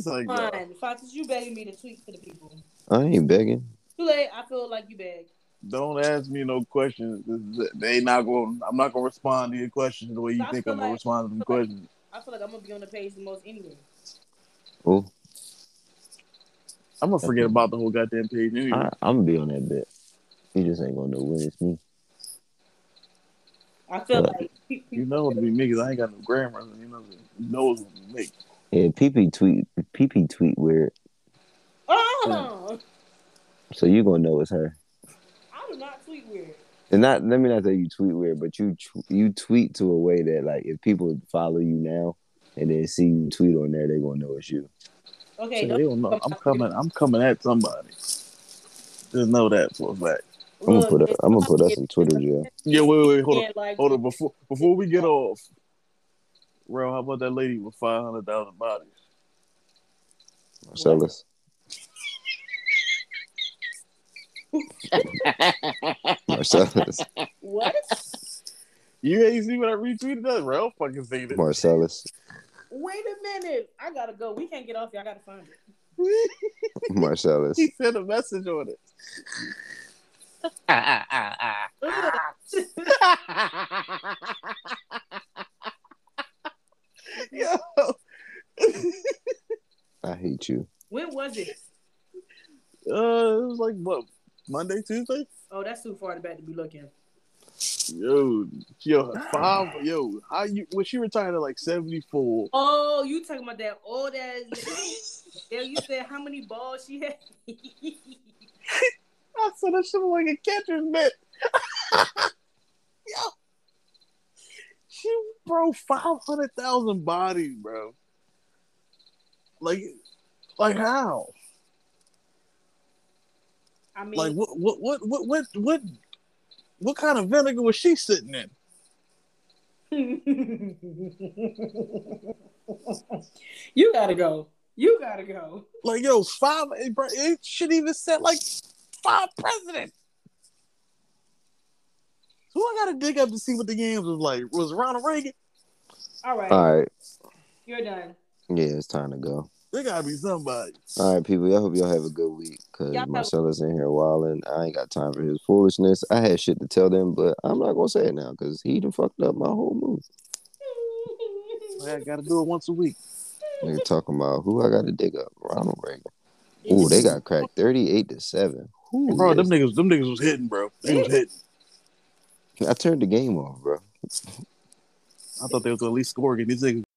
Like, fine, Fox, you begging me to tweet to the people. I ain't begging. Too late. I feel like you beg. Don't ask me no questions. I'm not gonna respond to your questions the way you think I'm gonna respond to them questions. I feel like I'm gonna be on the page the most anyway. Oh. I'm gonna forget about the whole goddamn page anyway. I'm gonna be on that bit. You just ain't gonna know when it's me. I feel like you know it'll be me because I ain't got no grammar. You know it's gonna be me. Yeah, PP tweet weird. Oh. So you gonna know it's her. I do not tweet weird. And not let me not say you tweet weird, but you tweet to a way that like if people follow you now and then see you tweet on there, they gonna know it's you. Okay, so they don't know. I'm coming at somebody. Just know that for a fact. I'm gonna put us in Twitter jail. Yeah, wait, hold on. Before we get off, Rail, how about that lady with 500,000 bodies? Marcellus. Marcellus. What? You ain't see what I retweeted? That Rail fucking seen it. Marcellus. Wait a minute. I gotta go. We can't get off here. I gotta find it. Marcellus. He sent a message on it. Yo. I hate you. When was it? It was like, what, Monday, Tuesday? Oh, that's too far back to be looking. Yo, how you? When she retired at like 74. Oh, you talking about that old ass? Yeah, you said how many balls she had? I said that shit was like a catcher's mitt. Yo, she broke 500,000 bodies, bro. Like how? I mean, like what kind of vinegar was she sitting in? You gotta go. Like, yo, it should even set like 5 presidents. Who I gotta dig up to see what the games was like? Was Ronald Reagan? All right. You're done. Yeah, it's time to go. There gotta be somebody. All right, people. I hope y'all have a good week because Marcella's in here wilding. I ain't got time for his foolishness. I had shit to tell them, but I'm not gonna say it now because he done fucked up my whole move. I gotta do it once a week. They're talking about who I gotta dig up. Ronald Reagan. Ooh, they got cracked 38-7. Ooh, bro, them niggas was hitting, bro. They was hitting. I turned the game off, bro. I thought they was gonna at least score again. These niggas